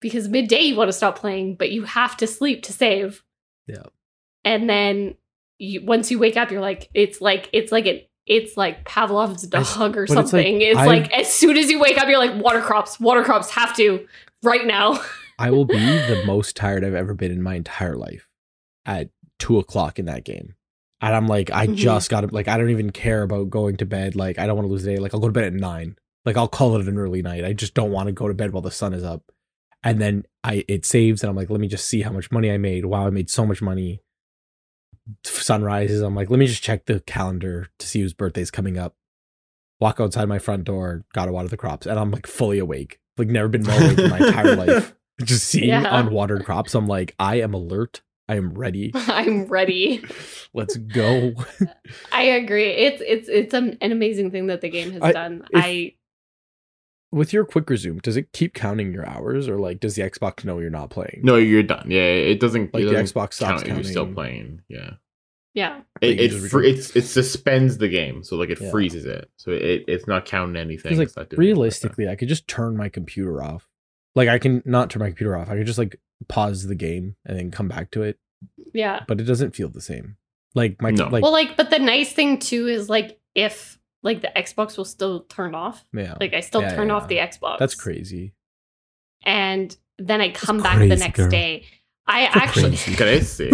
Because midday you want to stop playing, but you have to sleep to save. Yeah. And then you, once you wake up, you're like, it's like, it's like an It's like Pavlov's dog or something. It's, like, it's like as soon as you wake up, you're like, water crops, water crops have to right now. I will be the most tired I've ever been in my entire life at two o'clock in that game. And I'm like, I mm-hmm. just got to, like, I don't even care about going to bed. Like, I don't want to lose the day. Like, I'll go to bed at nine. Like, I'll call it an early night. I just don't want to go to bed while the sun is up. And then I it saves and I'm like, let me just see how much money I made. Wow, I made so much money. Sunrises. I'm like, let me just check the calendar to see whose birthday's coming up. Walk outside my front door, gotta water the crops. And I'm like fully awake. Like, never been more awake in my entire life. Just seeing yeah. unwatered crops, I'm like, I am alert. I am ready. I'm ready. Let's go. I agree. It's it's it's an amazing thing that the game has I, done. If, I with your quick resume, does it keep counting your hours, or like does the Xbox know you're not playing? No, you're done. Yeah, it doesn't. Like it doesn't the Xbox stops count counting. You're still playing. Yeah. Yeah. It it, it, fr- it's, it suspends the game, so like it yeah. freezes it, so it it's not counting anything. Like, it's not doing realistically, anything. I could just turn my computer off. Like, I can not turn my computer off. I could just, like, pause the game and then come back to it. Yeah. But it doesn't feel the same. Like, my... No. Like, well, like, but the nice thing, too, is, like, if, like, the Xbox will still turn off. Yeah. Like, I still yeah, turn yeah. off the Xbox. That's crazy. and then I come it's back the next girl. day. I it's actually crazy.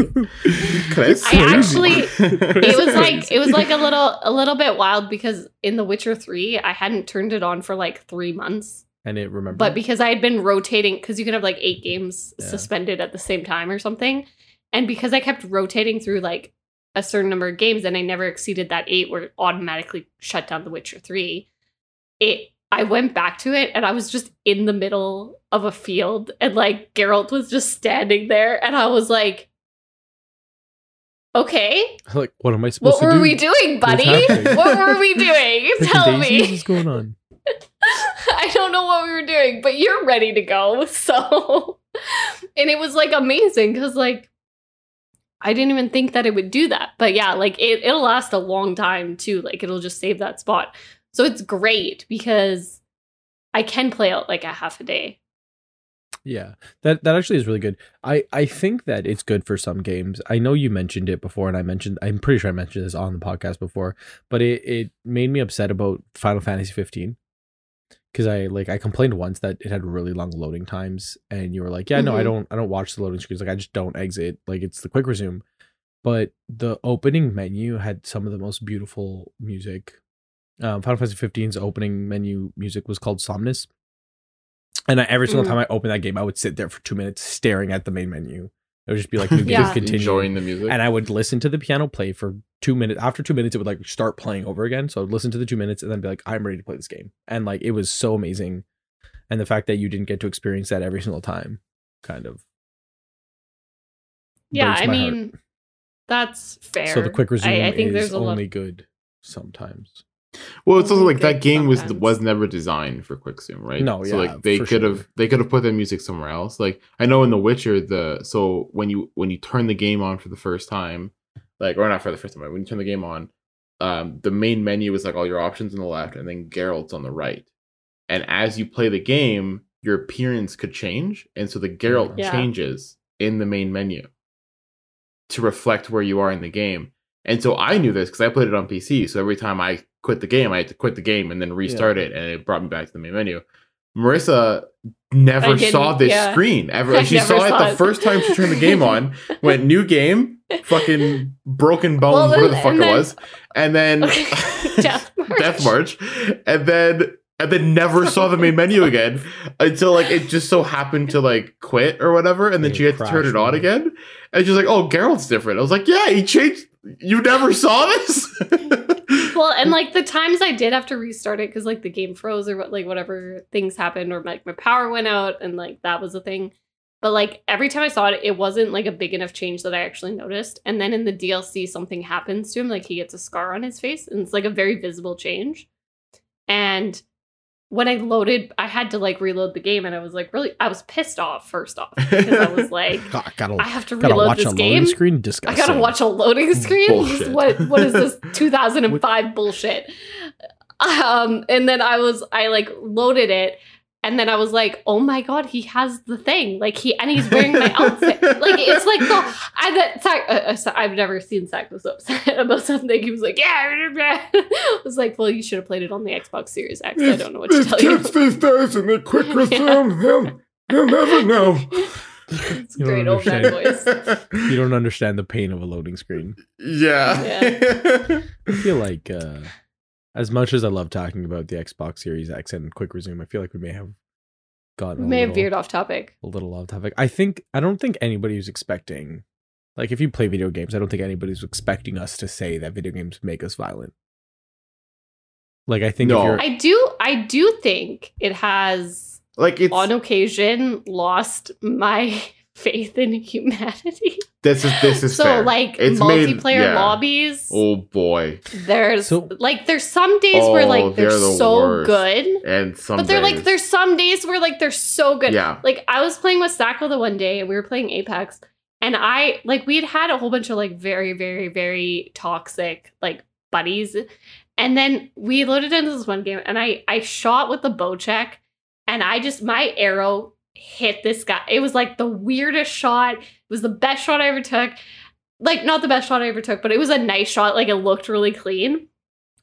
crazy. I actually it was like it was like a little a little bit wild because in The Witcher three I hadn't turned it on for like three months. And it remembered. But because I had been rotating, because you can have like eight games yeah. suspended at the same time or something. And because I kept rotating through like a certain number of games and I never exceeded that eight where it automatically shut down The Witcher three, it I went back to it and I was just in the middle of a field and like Geralt was just standing there and I was like, okay. Like, what am I supposed what to do? What were we doing, buddy? What were we doing? Tell me. What's going on? I don't know what we were doing, but you're ready to go. So, and it was like amazing because like I didn't even think that it would do that. But yeah, like it, it'll last a long time too. Like it'll just save that spot. So it's great because I can play out like a half a day. Yeah, that that actually is really good. I, I think that it's good for some games. I know you mentioned it before, and I mentioned I'm pretty sure I mentioned this on the podcast before, but it, it made me upset about Final Fantasy fifteen. Because I like I complained once that it had really long loading times, and you were like, "Yeah, no, mm-hmm. I don't, I don't watch the loading screens. Like, I just don't exit. Like, it's the quick resume." But the opening menu had some of the most beautiful music. Um, Final Fantasy fifteen's opening menu music was called Somnus, and I, every single mm-hmm. time I opened that game, I would sit there for two minutes staring at the main menu. It would just be like, "New yeah. game continue," enjoying the music, and I would listen to the piano play for two minutes. After two minutes, it would like start playing over again. So I'd listen to the two minutes and then be like, "I'm ready to play this game." And like, it was so amazing, and the fact that you didn't get to experience that every single time, kind of. Yeah, I mean, heart. That's fair. So the quick resume I, I think is there's a only lot... good sometimes. Well, it's also like that game sometimes. was was never designed for quick zoom, right? No, yeah. So like they could have sure. they could have put their music somewhere else. Like I know in The Witcher, the so when you when you turn the game on for the first time, like or not for the first time, but when you turn the game on, um, the main menu is like all your options on the left, and then Geralt's on the right. And as you play the game, your appearance could change, and so the Geralt yeah. changes in the main menu to reflect where you are in the game. And so I knew this because I played it on P C. So every time I quit the game, I had to quit the game and then restart yeah. it, and it brought me back to the main menu. Marissa never saw this yeah. screen ever. I she saw, saw it the it. first time she turned the game on. Went new game, fucking broken bones, well, whatever the fuck then, it was, and then okay. Death, March. Death March, and then and then never saw the main menu again until like it just so happened to like quit or whatever, and then she had to turn it on me. again, and she's like, "Oh, Geralt's different." I was like, "Yeah, he changed. You never saw this." Well, and like the times I did have to restart it because like the game froze or what, like whatever things happened, or like my power went out, and like that was a thing. But like every time I saw it, it wasn't like a big enough change that I actually noticed. And then in the D L C, something happens to him, like he gets a scar on his face, and it's like a very visible change. And when I loaded, I had to like reload the game, and I was like, really, I was pissed off first off because I was like, God, gotta, I have to reload watch this a game. Screen, I gotta watch a loading screen. What what is this two thousand five bullshit? Um, and then I was, I like loaded it, and then I was like, oh my God, he has the thing, like he and he's wearing my outfit, like it's like the I that Sac- uh, so I've never seen Sacco so upset about something. He was like, yeah, I was like, well, you should have played it on the Xbox Series X. It's, I don't know what to tell you. It's these days and the quick resume. He'll he'll never know. It's great old man voice. You don't understand the pain of a loading screen. Yeah, yeah. I feel like. Uh, As much as I love talking about the Xbox Series X and quick resume, I feel like we may have gotten we may little, have veered off topic. A little off topic. I think I don't think anybody was expecting, like if you play video games, I don't think anybody's expecting us to say that video games make us violent. Like I think no. if you're, I do I do think it has like it's, on occasion lost my faith in humanity. This is this is so fair. Like it's multiplayer made, yeah. lobbies. Oh boy, there's so, like there's some days oh, where like they're, they're the so worst. good, and some but they're days. like there's some days where like they're so good. Yeah, like I was playing with Sacco the one day, and we were playing Apex, and I like we had had a whole bunch of like very very very toxic like buddies, and then we loaded into this one game, and I I shot with the bow check, and I just my arrow. hit this guy. It was like the weirdest shot. It was the best shot I ever took. Like not the best shot I ever took, but it was a nice shot. Like it looked really clean.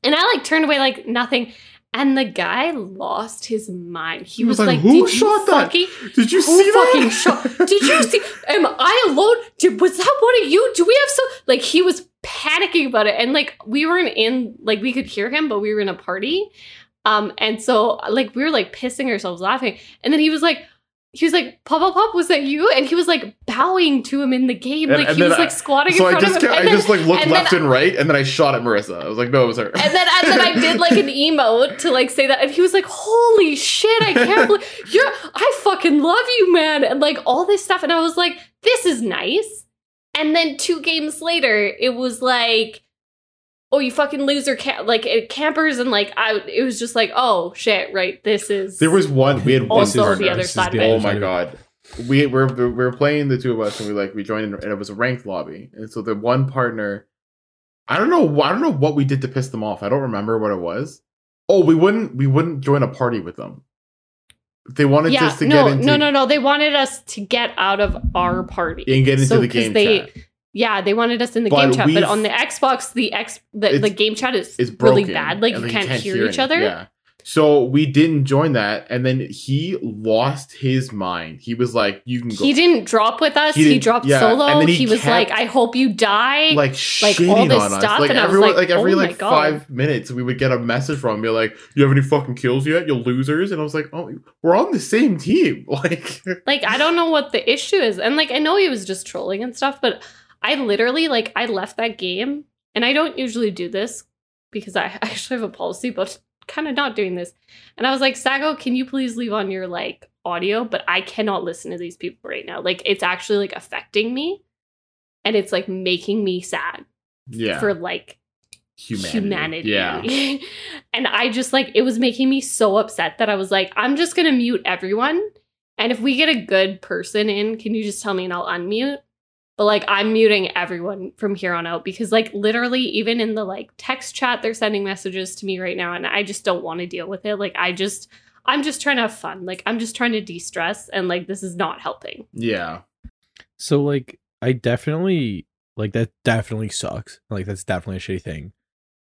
And I like turned away like nothing. And the guy lost his mind. He, he was, was like, like who did shot that? Fucking, did you who see fucking that? Shot? Did you see? Am I alone? Did, was that one of you? Do we have some? Like, he was panicking about it. And, like, we weren't in, like, we could hear him, but we were in a party. Um, and so, like, we were, like, pissing ourselves laughing. And then he was like, he was like, Pop, Pop, Pop, was that you? And he was like bowing to him in the game. And, like, and he was like squatting I, so in front I just of him. Kept, and I then, just like looked and left then, and right. And then I shot at Marissa. I was like, no, it was her. And then, and then I did like an emote to like say that. And he was like, holy shit, I can't believe you're, I fucking love you, man. And like all this stuff. And I was like, this is nice. And then two games later, it was like, oh, you fucking loser, cam- like it campers, and like I, it was just like, oh shit, right? This is. There was one. We had one partner. The other side of it. Oh my god, we were we were playing the two of us, and we like we joined, and it was a ranked lobby, and so the one partner, I don't know, I don't know what we did to piss them off. I don't remember what it was. Oh, we wouldn't we wouldn't join a party with them. They wanted yeah, us to no, get into. No, no, no. They wanted us to get out of our party and get into so, the game they, chat. Yeah, they wanted us in the but game chat, but on the Xbox, the X, the, the game chat is it's broken, really bad. Like, you can't, can't hear, hear each other. Yeah. So we didn't join that, and then he lost his mind. He was like, you can go. He didn't drop with us. He, he dropped yeah. solo. And then he he was like, I hope you die. Like, like all this on stuff. Like, and everyone, I was like, like every oh like five minutes, we would get a message from him. Be like, you have any fucking kills yet? You losers. And I was like, oh, we're on the same team. Like, like I don't know what the issue is. And like, I know he was just trolling and stuff, but I literally, like, I left that game, and I don't usually do this because I actually have a policy, but kind of not doing this. And I was like, Sacco, can you please leave on your, like, audio? But I cannot listen to these people right now. Like, it's actually, like, affecting me, and it's, like, making me sad. Yeah. For, like, humanity. humanity. Yeah. And I just, like, it was making me so upset that I was like, I'm just going to mute everyone, and if we get a good person in, can you just tell me and I'll unmute? But, like, I'm muting everyone from here on out because, like, literally even in the, like, text chat, they're sending messages to me right now. And I just don't want to deal with it. Like, I just, I'm just trying to have fun. Like, I'm just trying to de-stress. And, like, this is not helping. Yeah. So, like, I definitely, like, that definitely sucks. Like, that's definitely a shitty thing.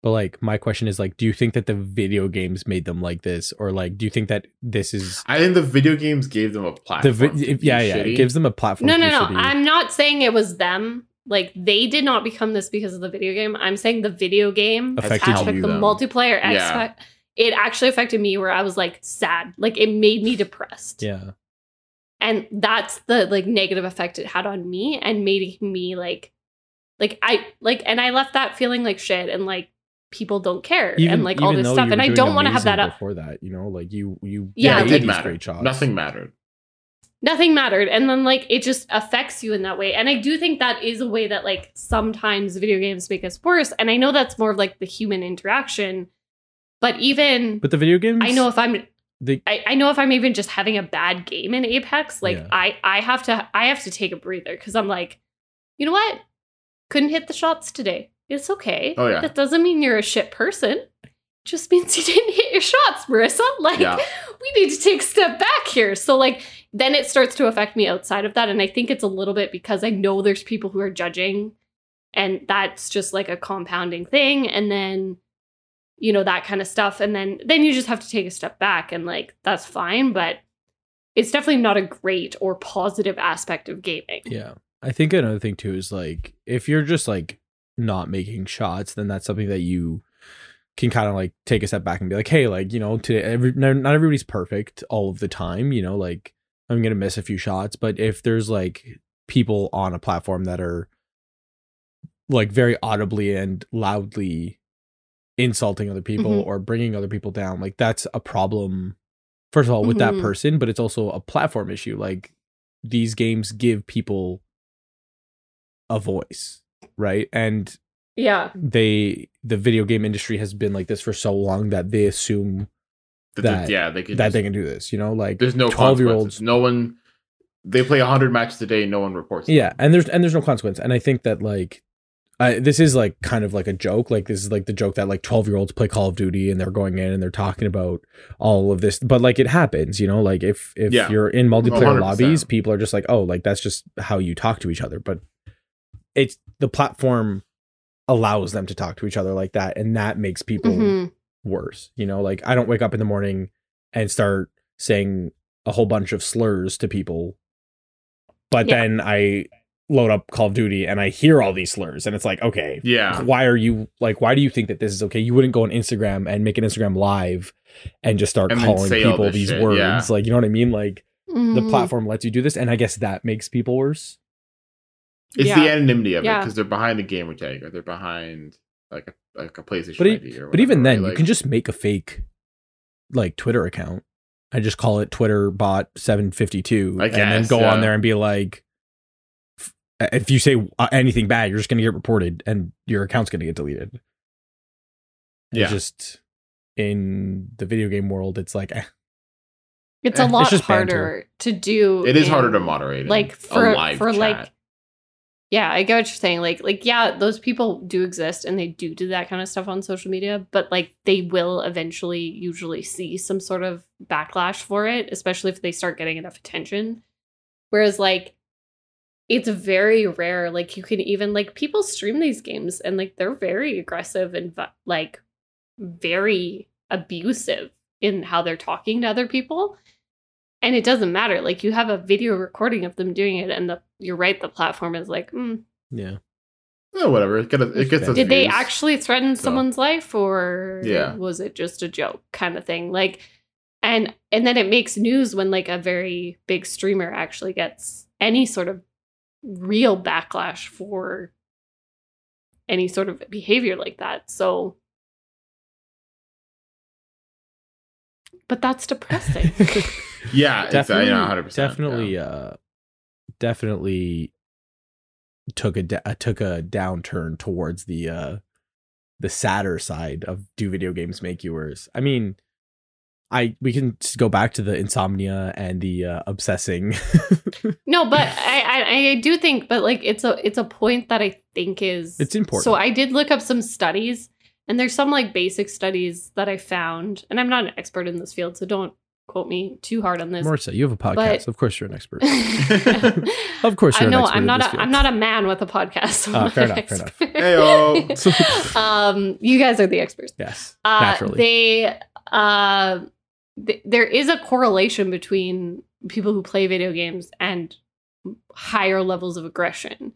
But, like, my question is, like, do you think that the video games made them like this? Or, like, do you think that this is... I think the video games gave them a platform. The vi- if, yeah, yeah. Shitty. It gives them a platform. No, no, no. Shitty. I'm not saying it was them. Like, they did not become this because of the video game. I'm saying the video game affected the them. multiplayer. Yeah. Expe- it actually affected me where I was, like, sad. Like, it made me depressed. Yeah. And that's the, like, negative effect it had on me and made me, like... Like, I... Like, and I left that feeling like shit and, like, people don't care even, and like all this stuff, and I don't want to have that up before that, you know, like you you yeah, yeah it did matter. Nothing mattered nothing mattered and then like it just affects you in that way. And I do think that is a way that like sometimes video games make us worse, and I know that's more of like the human interaction, but even but the video games I know if I'm the, I, I know if I'm even just having a bad game in Apex, like yeah. I I have to I have to take a breather because I'm like, you know what, couldn't hit the shots today. It's okay. Oh, yeah. That doesn't mean you're a shit person. It just means you didn't hit your shots, Marissa. Like, yeah. We need to take a step back here. So, like, then it starts to affect me outside of that. And I think it's a little bit because I know there's people who are judging. And that's just, like, a compounding thing. And then, you know, that kind of stuff. And then, then you just have to take a step back. And, like, that's fine. But it's definitely not a great or positive aspect of gaming. Yeah. I think another thing, too, is, like, if you're just, like, not making shots, then that's something that you can kind of like take a step back and be like, hey, like, you know, today every, not everybody's perfect all of the time, you know, like I'm gonna miss a few shots. But if there's like people on a platform that are like very audibly and loudly insulting other people, mm-hmm. or bringing other people down, like that's a problem first of all with mm-hmm. that person, but it's also a platform issue. Like these games give people a voice, right? And yeah, they the video game industry has been like this for so long that they assume that, that yeah they can that just, they can do this, you know, like there's no twelve year olds, no one, they play one hundred matches a day, no one reports yeah them. and there's and there's no consequence. And I think that like I, this is like kind of like a joke, like this is like the joke that like twelve year olds play Call of Duty and they're going in and they're talking about all of this, but like it happens, you know, like if if yeah. you're in multiplayer one hundred percent lobbies, people are just like, oh, like that's just how you talk to each other. But it's the platform allows them to talk to each other like that, and that makes people mm-hmm. worse. You know, like I don't wake up in the morning and start saying a whole bunch of slurs to people. But yeah. then I load up Call of Duty and I hear all these slurs and it's like, okay, yeah, why are you like, why do you think that this is okay? You wouldn't go on Instagram and make an Instagram live and just start and calling people these shit, words. Yeah. Like, you know what I mean? Like mm. the platform lets you do this. And I guess that makes people worse. It's yeah. the anonymity of yeah. it because they're behind a gamer tag or they're behind like a, like a PlayStation but it, I D or whatever. But even then, like, you can just make a fake like Twitter account. I just call it Twitter bot seven fifty-two guess, and then go yeah. on there and be like, f- if you say anything bad, you're just going to get reported and your account's going to get deleted. Yeah. It's just in the video game world, it's like, eh. It's eh, a lot it's harder to do. It is in, harder to moderate. Like for, live for chat. Like, yeah, I get what you're saying. Like, like, yeah, those people do exist and they do do that kind of stuff on social media, but like they will eventually usually see some sort of backlash for it, especially if they start getting enough attention. Whereas like it's very rare. Like you can even like people stream these games and like they're very aggressive and like very abusive in how they're talking to other people. And it doesn't matter. Like you have a video recording of them doing it, and the you're right. The platform is like, mm. yeah, oh, whatever. It gets. It gets us Did views, they actually threaten so. someone's life, or yeah. was it just a joke kind of thing? Like, and and then it makes news when like a very big streamer actually gets any sort of real backlash for any sort of behavior like that. So. But that's depressing. yeah, definitely, it's, uh, yeah, one hundred percent, definitely, yeah. Uh, definitely took a da- took a downturn towards the uh, the sadder side of do video games make you worse? I mean, I we can go back to the insomnia and the uh, obsessing. No, but I, I I do think, but like it's a it's a point that I think is it's important. So I did look up some studies. And there's some like basic studies that I found, and I'm not an expert in this field, so don't quote me too hard on this. Marissa, you have a podcast. But... Of course, you're an expert. Of course, you're I know, an expert. I'm not. In this a, field. I'm not a man with a podcast. So uh, fair enough. Expert. Fair enough. Heyo. um, you guys are the experts. Yes, uh, naturally. They, uh, th- there is a correlation between people who play video games and higher levels of aggression.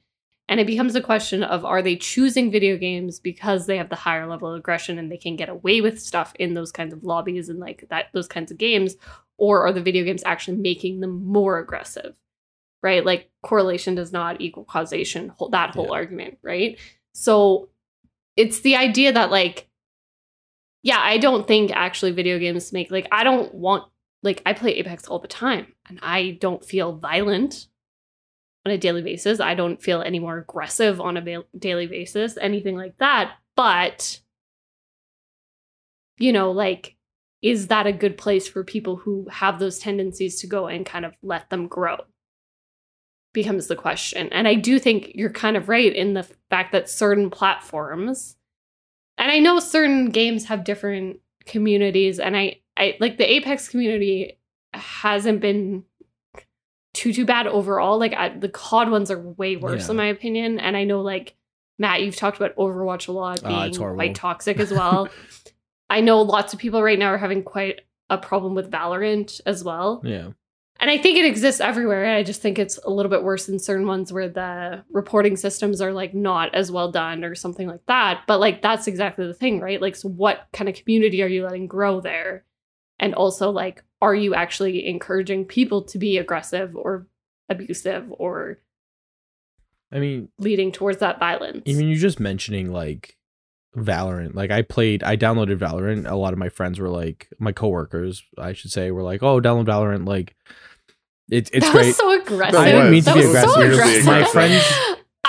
And it becomes a question of, are they choosing video games because they have the higher level of aggression and they can get away with stuff in those kinds of lobbies and like that, those kinds of games, or are the video games actually making them more aggressive, right? Like correlation does not equal causation, that whole yeah. argument, right? So it's the idea that like, yeah, I don't think actually video games make, like, I don't want, like I play Apex all the time and I don't feel violent on a daily basis. I don't feel any more aggressive on a ba- daily basis, anything like that. But, you know, like, is that a good place for people who have those tendencies to go and kind of let them grow? Becomes the question. And I do think you're kind of right in the fact that certain platforms, and I know certain games have different communities, and I, I like the Apex community hasn't been too too bad overall. Like I, the C O D ones are way worse yeah. in my opinion, and I know like Matt, you've talked about Overwatch a lot being uh, quite toxic as well. I know lots of people right now are having quite a problem with Valorant as well. Yeah, and I think it exists everywhere. I just think it's a little bit worse in certain ones where the reporting systems are like not as well done or something like that. But like that's exactly the thing, right? Like, so what kind of community are you letting grow there? And also, like, are you actually encouraging people to be aggressive or abusive or, I mean, leading towards that violence? I mean, you're just mentioning, like, Valorant. Like, I played, I downloaded Valorant. A lot of my friends were like, my coworkers, I should say, were like, oh, download Valorant. Like, it, it's that great. That was so aggressive. I didn't mean to that be aggressive. So aggressive. My friends...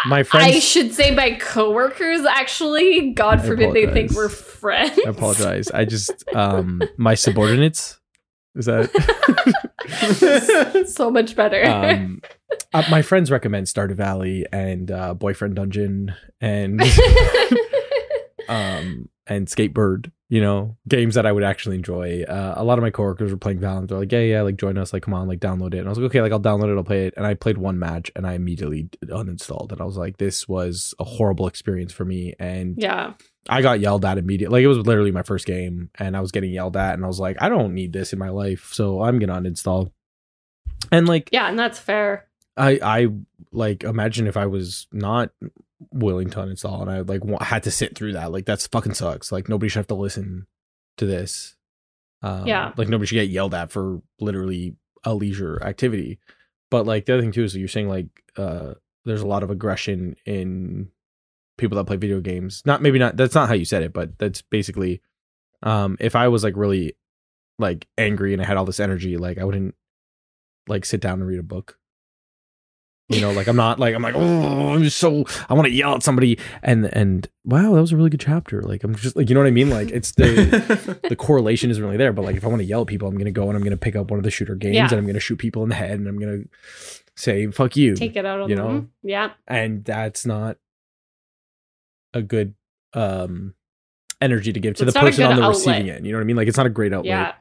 My friends, I should say my coworkers, actually. God forbid they think we're friends. I apologize. I just, um, my subordinates. Is that? So much better. Um, uh, my friends recommend Stardew Valley and uh, Boyfriend Dungeon and um, and Skatebird, you know, games that I would actually enjoy. Uh, a lot of my coworkers were playing Valorant. They're like, yeah, yeah, like join us, like come on, like download it. And I was like, okay, like I'll download it, I'll play it. And I played one match and I immediately uninstalled. And I was like, this was a horrible experience for me. And yeah, I got yelled at immediately. Like it was literally my first game, and I was getting yelled at, and I was like, I don't need this in my life, so I'm gonna uninstall. And like, yeah, and that's fair. I I like imagine if I was not willing to uninstall and I like w- had to sit through that, like that's fucking sucks. Like nobody should have to listen to this. Um, yeah, like nobody should get yelled at for literally a leisure activity. But like the other thing too is that you're saying like uh, there's a lot of aggression in people that play video games. Not maybe not. That's not how you said it, but that's basically um, if I was like really like angry and I had all this energy, like I wouldn't like sit down and read a book. You know, like I'm not like I'm like, oh, I'm just so I want to yell at somebody. And and wow, that was a really good chapter. Like, I'm just like, you know what I mean? Like, it's the the correlation isn't really there. But like, if I want to yell at people, I'm going to go and I'm going to pick up one of the shooter games yeah. and I'm going to shoot people in the head and I'm going to say, fuck you. Take it out on you them. Know? Yeah. And that's not a good um, energy to give to it's the person on the outlet. Receiving end. You know what I mean? Like, it's not a great outlet. Yeah.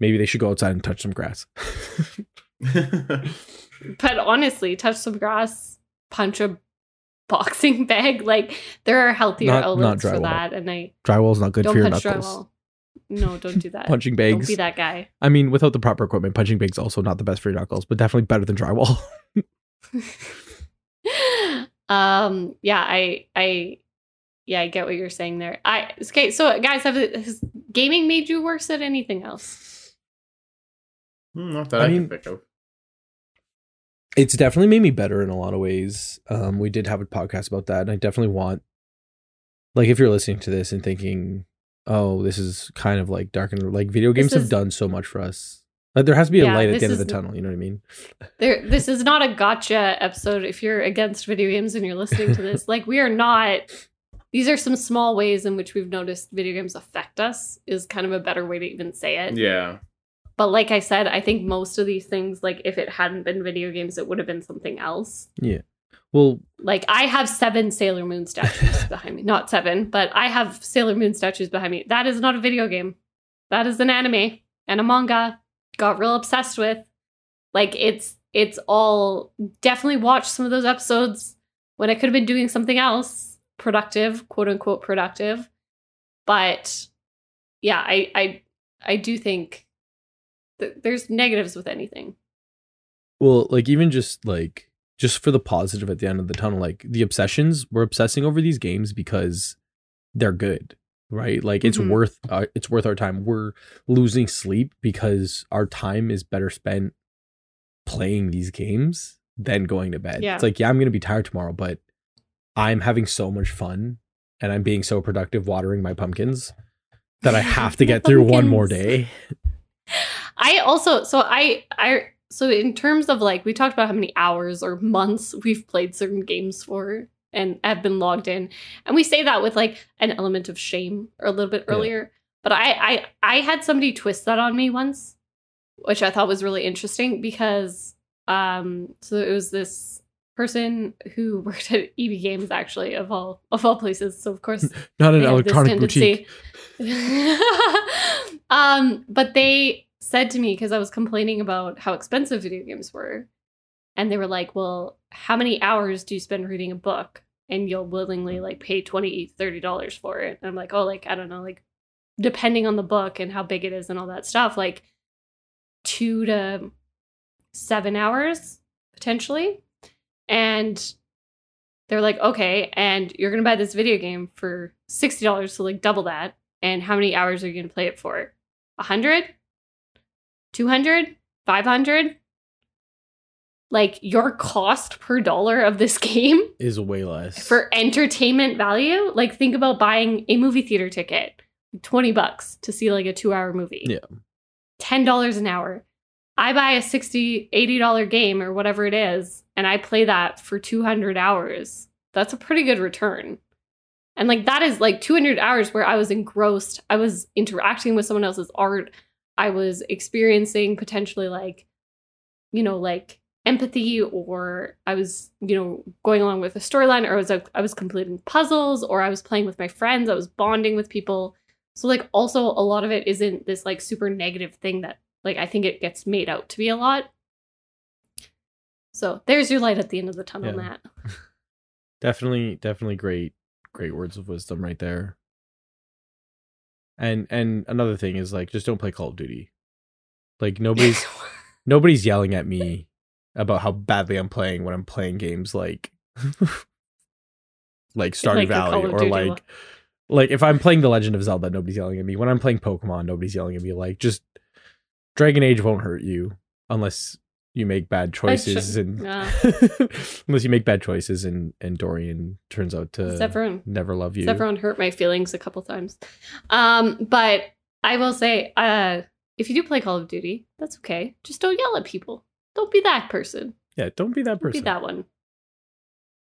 Maybe they should go outside and touch some grass. But honestly, touch some grass, punch a boxing bag. Like there are healthier not, outlets not for that. And I drywall's not good don't for your punch knuckles. Drywall. No, don't do that. Punching bags. Don't be that guy. I mean, without the proper equipment, punching bags also not the best for your knuckles, but definitely better than drywall. um. Yeah. I. I. Yeah. I get what you're saying there. I. Okay. So, guys, have has gaming made you worse at anything else? Mm, not that I, I mean, can think of. It's definitely made me better in a lot of ways. Um, we did have a podcast about that, and I definitely want, like, if you're listening to this and thinking, "Oh, this is kind of like dark and like video games is, have done so much for us." Like, there has to be yeah, a light at the end is, of the tunnel. You know what I mean? There, this is not a gotcha episode. If you're against video games and you're listening to this, like, we are not. These are some small ways in which we've noticed video games affect us. Is kind of a better way to even say it. Yeah. But like I said, I think most of these things, like if it hadn't been video games, it would have been something else. Yeah. Well, like I have seven Sailor Moon statues behind me. Not seven, but I have Sailor Moon statues behind me. That is not a video game. That is an anime and a manga. Got real obsessed with. Like it's it's all definitely watched some of those episodes when I could have been doing something else productive, quote unquote productive. But yeah, I I I do think there's negatives with anything. Well, like even just like just for the positive at the end of the tunnel, like the obsessions, we're obsessing over these games because they're good, right? Like mm-hmm. it's worth uh, it's worth our time. We're losing sleep because our time is better spent playing these games than going to bed. Yeah. It's like, yeah, I'm gonna be tired tomorrow, but I'm having so much fun and I'm being so productive watering my pumpkins that I have to get through one more day. I also, so I, I, so in terms of like, we talked about how many hours or months we've played certain games for and have been logged in. And we say that with like an element of shame or a little bit earlier, yeah. But I, I, I had somebody twist that on me once, which I thought was really interesting because, um, so it was this person who worked at E B Games, actually, of all, of all places. So of course, not an electronic boutique. um, but they, said to me, because I was complaining about how expensive video games were, and they were like, well, how many hours do you spend reading a book and you'll willingly like pay twenty, thirty dollars for it? And I'm like, oh, like I don't know, like depending on the book and how big it is and all that stuff, like two to seven hours potentially. And they're like, okay, and you're gonna buy this video game for sixty dollars, so like double that, and how many hours are you gonna play it for? A hundred? two hundred, five hundred, like your cost per dollar of this game is way less for entertainment value. Like think about buying a movie theater ticket, twenty bucks to see like a two hour movie. Yeah. ten dollars an hour. I buy a sixty, eighty dollars game or whatever it is, and I play that for two hundred hours. That's a pretty good return. And like that is like two hundred hours where I was engrossed. I was interacting with someone else's art. I was experiencing potentially like, you know, like empathy, or I was, you know, going along with a storyline, or I was like, I was completing puzzles, or I was playing with my friends, I was bonding with people. So like also a lot of it isn't this like super negative thing that like I think it gets made out to be a lot. So there's your light at the end of the tunnel, yeah. Matt. Definitely, definitely great, great words of wisdom right there. And and another thing is like, just don't play Call of Duty. Like nobody's nobody's yelling at me about how badly I'm playing when I'm playing games like like Stardew Valley, or like like if I'm playing The Legend of Zelda, nobody's yelling at me. When I'm playing Pokemon, nobody's yelling at me. Like, just Dragon Age won't hurt you unless you make bad choices sh- and yeah. unless you make bad choices and and Dorian turns out to Severin. never love you. Severin hurt my feelings a couple times. Um, but I will say, uh, if you do play Call of Duty, that's okay. Just don't yell at people. Don't be that person. Yeah, don't be that person. Don't be that one.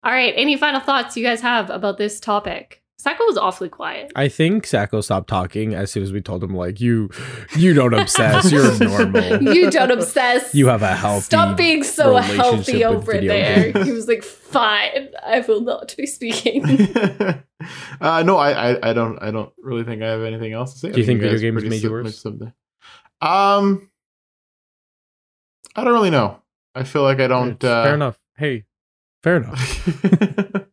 All right. Any final thoughts you guys have about this topic? Sacco was awfully quiet. I think Sacco stopped talking as soon as we told him, like, you you don't obsess. You're normal. You don't obsess. You have a healthy Stop being so healthy over there. Games. He was like, fine, I will not be speaking. uh, no, I, I I don't I don't really think I have anything else to say. Do I you think video games made you worse? Um... I don't really know. I feel like I don't... Uh... Fair enough. Hey, fair enough.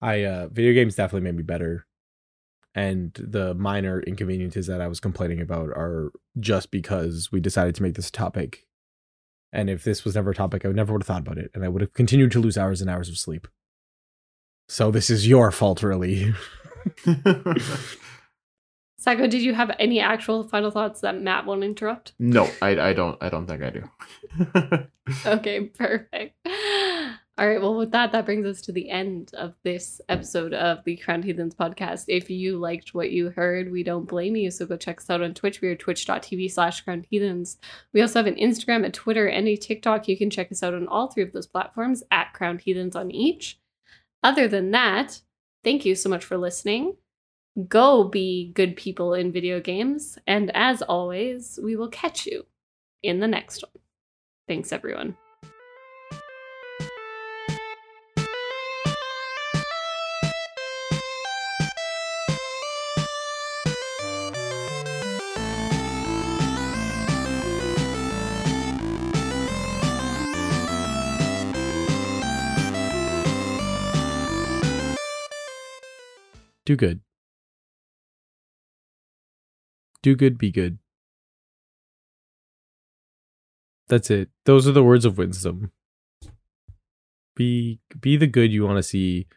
I uh, video games definitely made me better. And the minor inconveniences that I was complaining about are just because we decided to make this a topic. And if this was never a topic, I never would have thought about it. And I would have continued to lose hours and hours of sleep. So this is your fault, really. Sacco, did you have any actual final thoughts that Matt won't interrupt? No, I, I don't. I don't think I do. Okay, perfect. All right. Well, with that, that brings us to the end of this episode of the Crown Heathens podcast. If you liked what you heard, we don't blame you. So go check us out on Twitch. We are twitch.tv slash Crown Heathens. We also have an Instagram, a Twitter, and a TikTok. You can check us out on all three of those platforms at Crown Heathens on each. Other than that, thank you so much for listening. Go be good people in video games. And as always, we will catch you in the next one. Thanks, everyone. Do good. Do good, be good. That's it. Those are the words of wisdom. Be be the good you want to see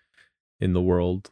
in the world.